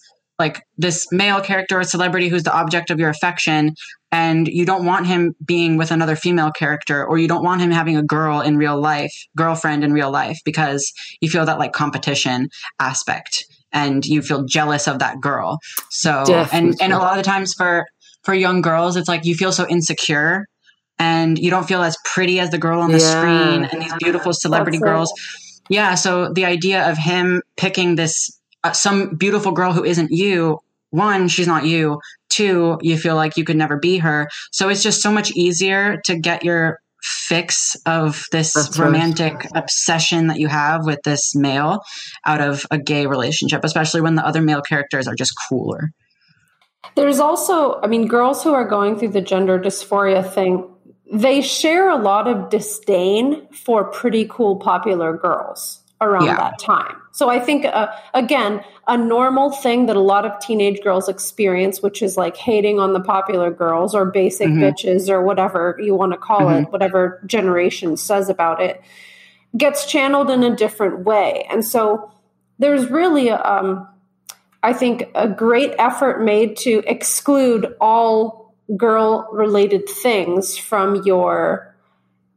male character or celebrity who's the object of your affection, and you don't want him being with another female character, or you don't want him having a girlfriend in real life, because you feel that like competition aspect and you feel jealous of that girl. So, and a lot of the times for young girls, it's like you feel so insecure and you don't feel as pretty as the girl on the screen and these beautiful celebrity girls. Yeah. So the idea of him picking this, some beautiful girl who isn't you, one, she's not you. Two, you feel like you could never be her. So it's just so much easier to get your fix of this romantic obsession that you have with this male out of a gay relationship, especially when the other male characters are just cooler. There's also, I mean, girls who are going through the gender dysphoria thing, they share a lot of disdain for pretty cool, popular girls around that time. So I think, again, a normal thing that a lot of teenage girls experience, which is like hating on the popular girls or basic bitches or whatever you want to call it, whatever generation says about it, gets channeled in a different way. And so there's really, I think, a great effort made to exclude all girl-related things from your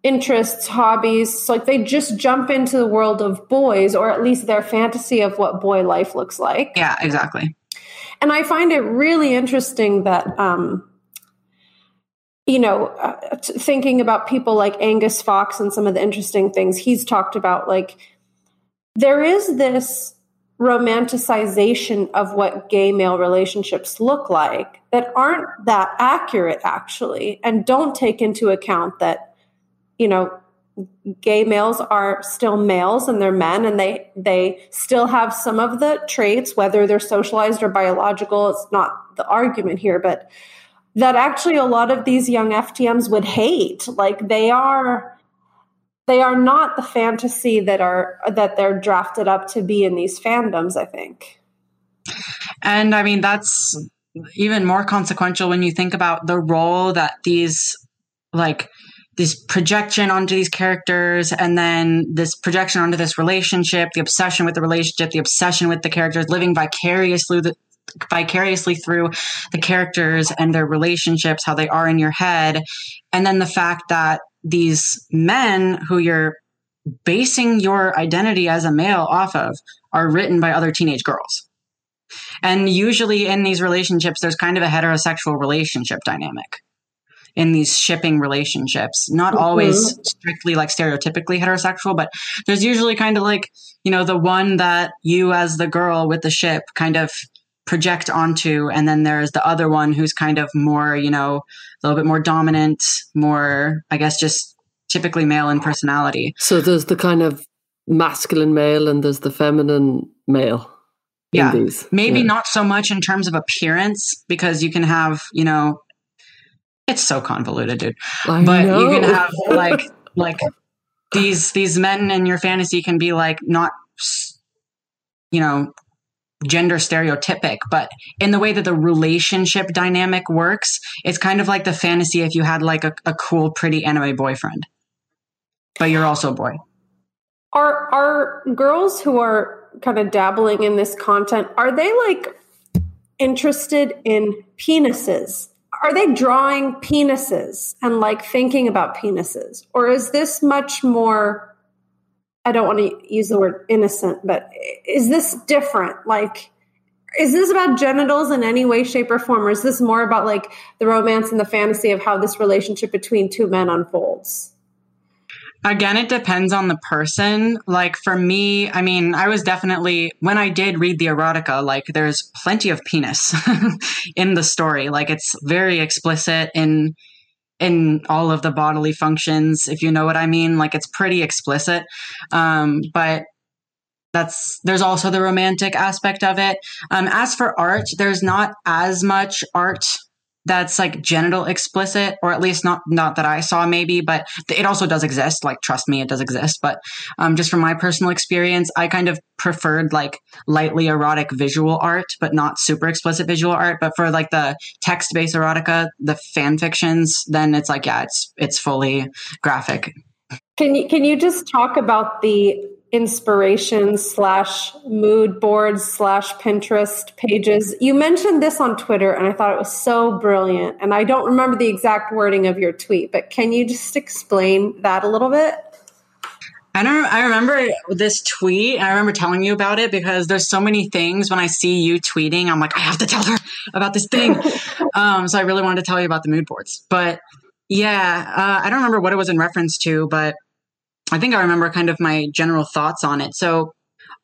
interests, hobbies, like they just jump into the world of boys, or at least their fantasy of what boy life looks like. Yeah, exactly. And I find it really interesting that, thinking about people like Angus Fox and some of the interesting things he's talked about, like there is this romanticization of what gay male relationships look like that aren't that accurate, actually, and don't take into account that, you know, gay males are still males and they're men, and they still have some of the traits, whether they're socialized or biological. It's not the argument here, but that actually a lot of these young FTMs would hate. Like they are not the fantasy that they're drafted up to be in these fandoms, I think. And I mean, that's even more consequential when you think about the role that these, like, this projection onto these characters, and then this projection onto this relationship, the obsession with the relationship, the obsession with the characters, living vicariously through the characters and their relationships, how they are in your head. And then the fact that these men who you're basing your identity as a male off of are written by other teenage girls. And usually in these relationships, there's kind of a heterosexual relationship dynamic in these shipping relationships, not always strictly like stereotypically heterosexual, but there's usually kind of like, you know, the one that you as the girl with the ship kind of project onto. And then there's the other one who's kind of more, you know, a little bit more dominant, more, I guess, just typically male in personality. So there's the kind of masculine male and there's the feminine male. Yeah. Maybe not so much in terms of appearance, because you can have, you know, it's so convoluted, dude. You can have like these men in your fantasy can be like not, you know, gender stereotypic, but in the way that the relationship dynamic works, it's kind of like the fantasy if you had like a cool, pretty anime boyfriend, but you're also a boy. Are girls who are kind of dabbling in this content, are they like interested in penises? Are they drawing penises and like thinking about penises? Or is this much more, I don't want to use the word innocent, but is this different? Like, is this about genitals in any way, shape, or form? Or is this more about like the romance and the fantasy of how this relationship between two men unfolds? Again, it depends on the person. Like for me, I mean, I was definitely, when I did read the erotica, like there's plenty of penis in the story. Like it's very explicit in all of the bodily functions, if you know what I mean. Like it's pretty explicit. But there's also the romantic aspect of it. As for art, there's not as much art that's like genital explicit, or at least not that I saw, maybe, but it also does exist. Like, trust me, it does exist. But just from my personal experience, I kind of preferred like lightly erotic visual art, but not super explicit visual art. But for like the text-based erotica, the fan fictions, then it's like, yeah, it's fully graphic. Can you just talk about the inspiration / mood boards / Pinterest pages? You mentioned this on Twitter and I thought it was so brilliant. And I don't remember the exact wording of your tweet, but can you just explain that a little bit? I remember this tweet and I remember telling you about it because there's so many things when I see you tweeting, I'm like, I have to tell her about this thing. So I really wanted to tell you about the mood boards, but yeah, I don't remember what it was in reference to, but I think I remember kind of my general thoughts on it. So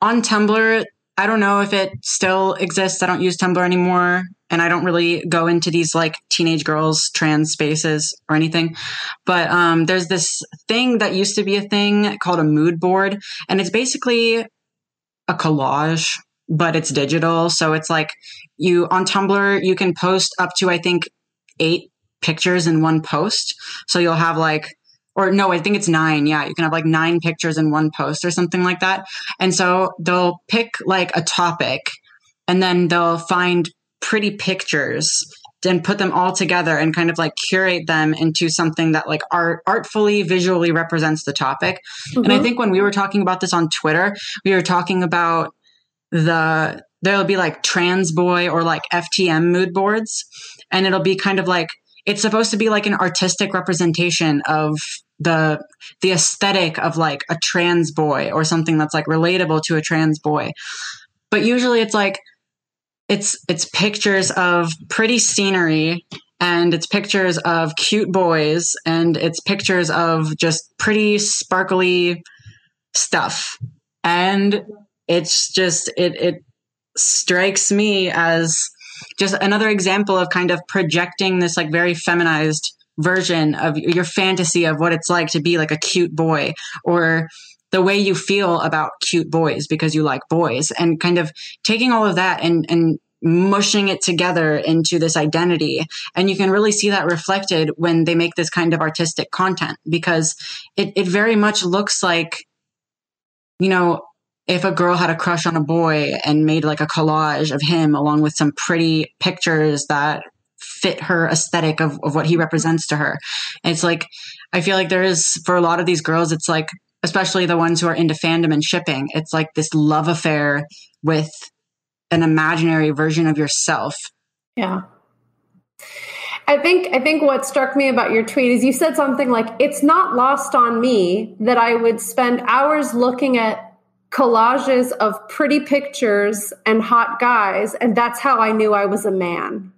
on Tumblr, I don't know if it still exists. I don't use Tumblr anymore. And I don't really go into these like teenage girls, trans spaces or anything. But there's this thing that used to be a thing called a mood board. And it's basically a collage, but it's digital. So it's like on Tumblr, you can post up to, I think, 8 pictures in one post. So you'll have like, or no, I think it's 9. Yeah, you can have like 9 pictures in one post or something like that. And so they'll pick like a topic and then they'll find pretty pictures and put them all together and kind of like curate them into something that like artfully, visually represents the topic. Mm-hmm. And I think when we were talking about this on Twitter, we were talking about there'll be like trans boy or like FtM mood boards. And it'll be kind of like, it's supposed to be like an artistic representation of the aesthetic of like a trans boy or something that's like relatable to a trans boy. But usually it's like, it's pictures of pretty scenery, and it's pictures of cute boys, and it's pictures of just pretty sparkly stuff. And it's just, it strikes me as just another example of kind of projecting this like very feminized version of your fantasy of what it's like to be like a cute boy, or the way you feel about cute boys because you like boys, and kind of taking all of that and mushing it together into this identity. And you can really see that reflected when they make this kind of artistic content, because it very much looks like, you know, if a girl had a crush on a boy and made like a collage of him along with some pretty pictures that fit her aesthetic of what he represents to her. And it's like, I feel like there is, for a lot of these girls, it's like, especially the ones who are into fandom and shipping, it's like this love affair with an imaginary version of yourself. Yeah. I think what struck me about your tweet is you said something like, it's not lost on me that I would spend hours looking at collages of pretty pictures and hot guys, and that's how I knew I was a man.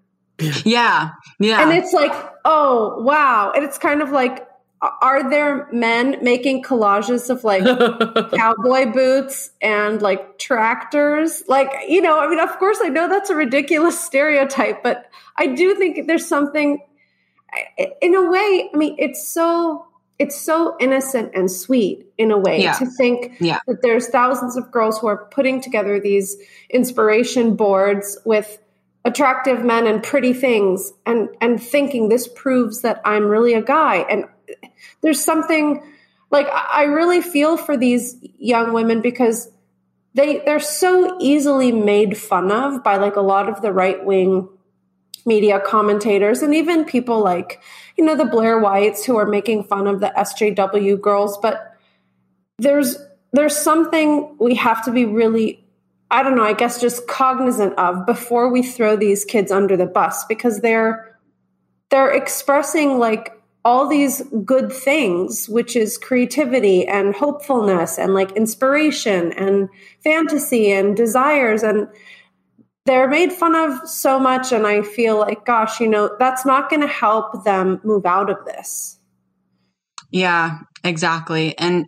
Yeah. Yeah. And it's like, oh, wow. And it's kind of like, are there men making collages of like cowboy boots and like tractors? Like, you know, I mean, of course I know that's a ridiculous stereotype, but I do think there's something in a way, I mean, it's so innocent and sweet in a way to think that there's thousands of girls who are putting together these inspiration boards with attractive men and pretty things and thinking this proves that I'm really a guy. And there's something like, I really feel for these young women because they're so easily made fun of by like a lot of the right-wing media commentators, and even people like, you know, the Blair Whites who are making fun of the SJW girls. But there's something we have to be really, I don't know, I guess just cognizant of before we throw these kids under the bus, because they're expressing like all these good things, which is creativity and hopefulness and like inspiration and fantasy and desires, and they're made fun of so much. And I feel like, gosh, you know, that's not going to help them move out of this. Yeah, exactly. And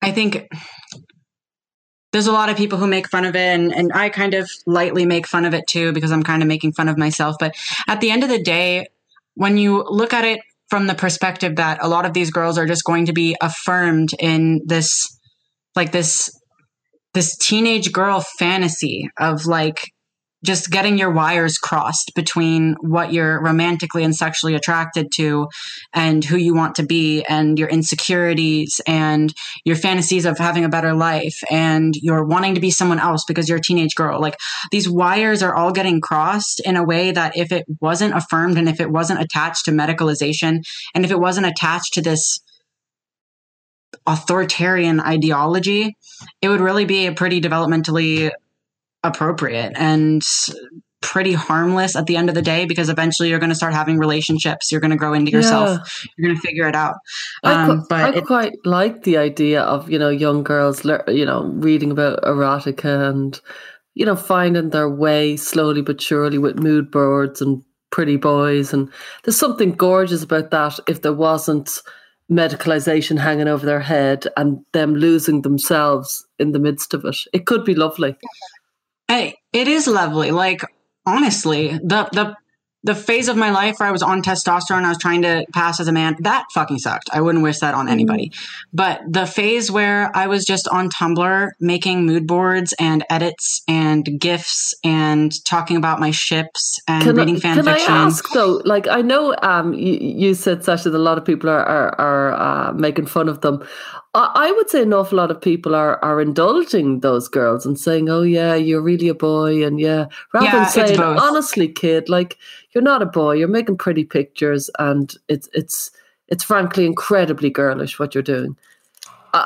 I think there's a lot of people who make fun of it, and I kind of lightly make fun of it too, because I'm kind of making fun of myself. But at the end of the day, when you look at it from the perspective that a lot of these girls are just going to be affirmed in this, like this teenage girl fantasy of like just getting your wires crossed between what you're romantically and sexually attracted to and who you want to be, and your insecurities and your fantasies of having a better life and you're wanting to be someone else because you're a teenage girl. Like, these wires are all getting crossed in a way that if it wasn't affirmed and if it wasn't attached to medicalization and if it wasn't attached to this authoritarian ideology, it would really be a pretty developmentally appropriate and pretty harmless at the end of the day, because eventually you're going to start having relationships, you're going to grow into yourself, you're going to figure it out. But I quite like the idea of, you know, young girls, you know, reading about erotica and, you know, finding their way slowly but surely with mood boards and pretty boys. And there's something gorgeous about that if there wasn't medicalization hanging over their head and them losing themselves in the midst of it. It could be lovely. Hey, it is lovely. Like, honestly, the phase of my life where I was on testosterone, I was trying to pass as a man, that fucking sucked. I wouldn't wish that on anybody. But the phase where I was just on Tumblr making mood boards and edits and GIFs and talking about my ships and reading fan fiction. Can I ask though, like, I know you said, Sasha, that a lot of people are making fun of them. I would say an awful lot of people are indulging those girls and saying, oh yeah, you're really a boy. And rather than saying, honestly, kid, like, you're not a boy, you're making pretty pictures. And it's frankly incredibly girlish what you're doing.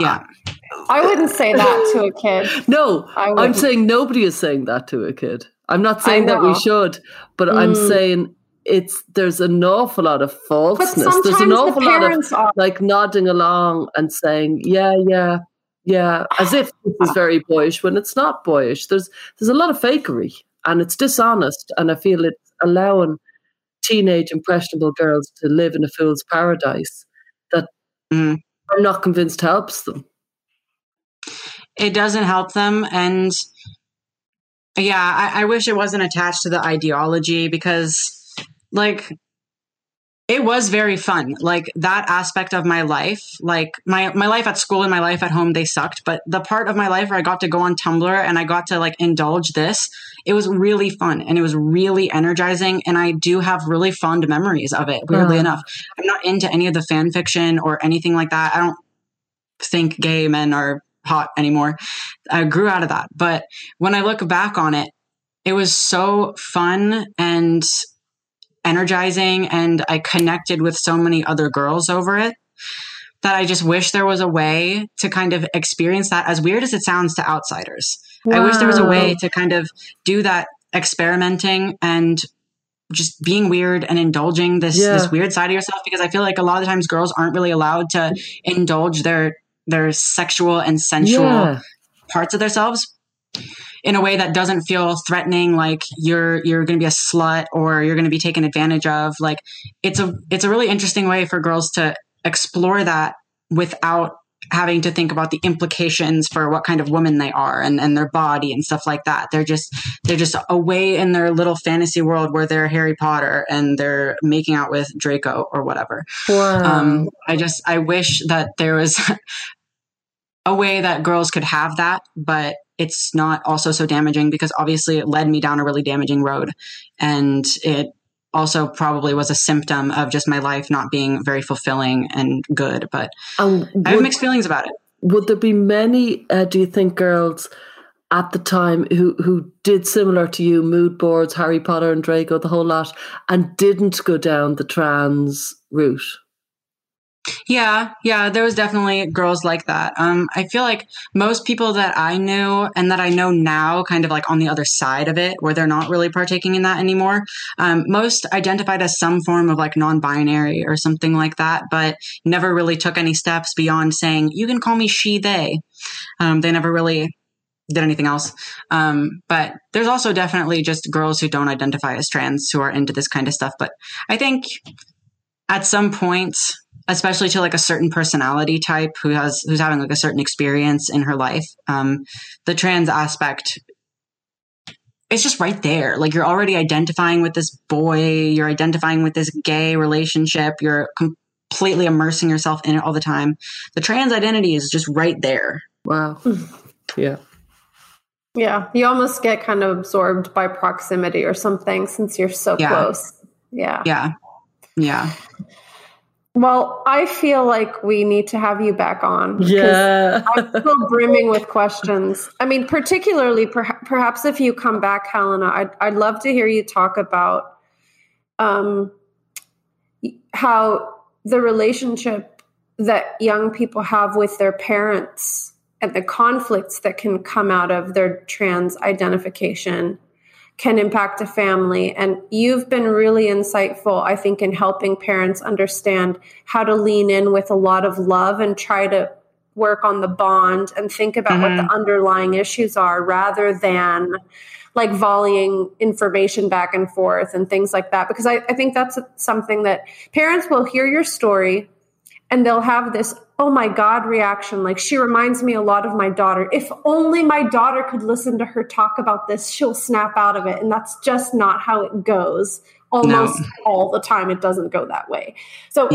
Yeah. I wouldn't say that to a kid. No, I'm saying nobody is saying that to a kid. I'm not saying that we should, but I'm saying there's an awful lot of falseness. There's an awful lot of like nodding along and saying, yeah, yeah, yeah, as if this is very boyish when it's not boyish. There's a lot of fakery and it's dishonest, and I feel it's allowing teenage impressionable girls to live in a fool's paradise that I'm not convinced helps them. It doesn't help them. And yeah, I wish it wasn't attached to the ideology, because like it was very fun. Like that aspect of my life, like my life at school and my life at home, they sucked. But the part of my life where I got to go on Tumblr and I got to like indulge this, it was really fun and it was really energizing. And I do have really fond memories of it, weirdly enough. I'm not into any of the fan fiction or anything like that. I don't think gay men are hot anymore. I grew out of that. But when I look back on it, it was so fun and energizing, and I connected with so many other girls over it that I just wish there was a way to kind of experience that, as weird as it sounds to outsiders. Wow. I wish there was a way to kind of do that experimenting and just being weird and indulging this weird side of yourself, because I feel like a lot of the times girls aren't really allowed to indulge their sexual and sensual parts of themselves in a way that doesn't feel threatening, like you're going to be a slut or you're going to be taken advantage of. Like it's a really interesting way for girls to explore that without having to think about the implications for what kind of woman they are and their body and stuff like that. They're just away in their little fantasy world where they're Harry Potter and they're making out with Draco or whatever. Wow. I wish that there was a way that girls could have that, but it's not also so damaging, because obviously it led me down a really damaging road. And it also probably was a symptom of just my life not being very fulfilling and good, but I have mixed feelings about it. Would there be many, do you think, girls at the time who did similar to you, mood boards, Harry Potter and Draco, the whole lot, and didn't go down the trans route? Yeah, there was definitely girls like that. I feel like most people that I knew and that I know now, kind of like on the other side of it, where they're not really partaking in that anymore, most identified as some form of like non-binary or something like that, but never really took any steps beyond saying, you can call me she, they. They never really did anything else. But there's also definitely just girls who don't identify as trans who are into this kind of stuff. But I think at some point, especially to like a certain personality type who's having like a certain experience in her life, the trans aspect, it's just right there. Like you're already identifying with this boy, you're identifying with this gay relationship, you're completely immersing yourself in it all the time. The trans identity is just right there. Wow. Yeah. Yeah. You almost get kind of absorbed by proximity or something, since you're so close. Yeah. Yeah. Yeah. Well, I feel like we need to have you back on. Yeah. I'm still brimming with questions. I mean, particularly perhaps if you come back, Helena, I'd love to hear you talk about how the relationship that young people have with their parents and the conflicts that can come out of their trans identification can impact a family. And you've been really insightful, I think, in helping parents understand how to lean in with a lot of love and try to work on the bond and think about what the underlying issues are, rather than like volleying information back and forth and things like that. Because I think that's something that parents will hear your story and they'll have this, oh my God, reaction. Like, she reminds me a lot of my daughter. If only my daughter could listen to her talk about this, she'll snap out of it. And that's just not how it goes. Almost all the time, it doesn't go that way. So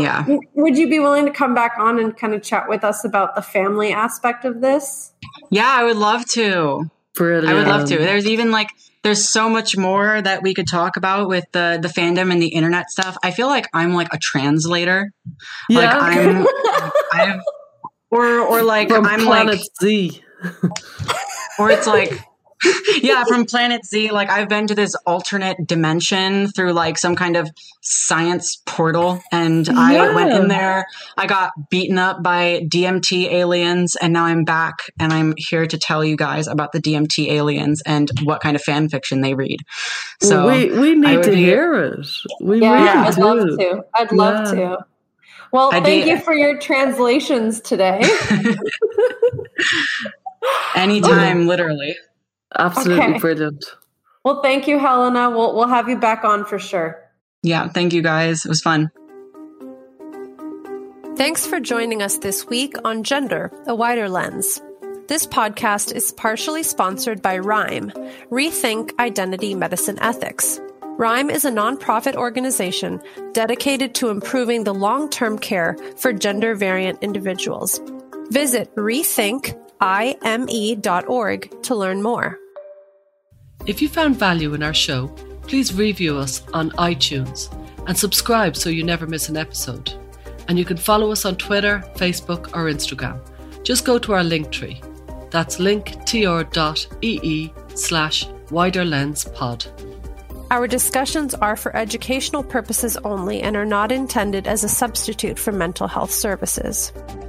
would you be willing to come back on and kind of chat with us about the family aspect of this? Yeah, I would love to. Brilliant. I would love to. There's so much more that we could talk about with the fandom and the internet stuff. I feel like I'm like a translator. Yeah. Like I'm like Planet Z. Or it's like Yeah, from Planet Z. Like, I've been to this alternate dimension through like some kind of science portal, and yeah. I went in there. I got beaten up by DMT aliens, and now I'm back, and I'm here to tell you guys about the DMT aliens and what kind of fan fiction they read. So we need to hear it. I'd love to. Well, thank you for your translations today. Anytime, literally. Absolutely brilliant. Well, thank you, Helena. We'll have you back on for sure. Yeah, thank you guys. It was fun. Thanks for joining us this week on Gender, A Wider Lens. This podcast is partially sponsored by Rime, Rethink Identity Medicine Ethics. Rime is a nonprofit organization dedicated to improving the long-term care for gender-variant individuals. Visit rethinkime.org to learn more. If you found value in our show, please review us on iTunes and subscribe so you never miss an episode. And you can follow us on Twitter, Facebook, or Instagram. Just go to our Linktree. That's linktr.ee/widerlenspod. Our discussions are for educational purposes only and are not intended as a substitute for mental health services.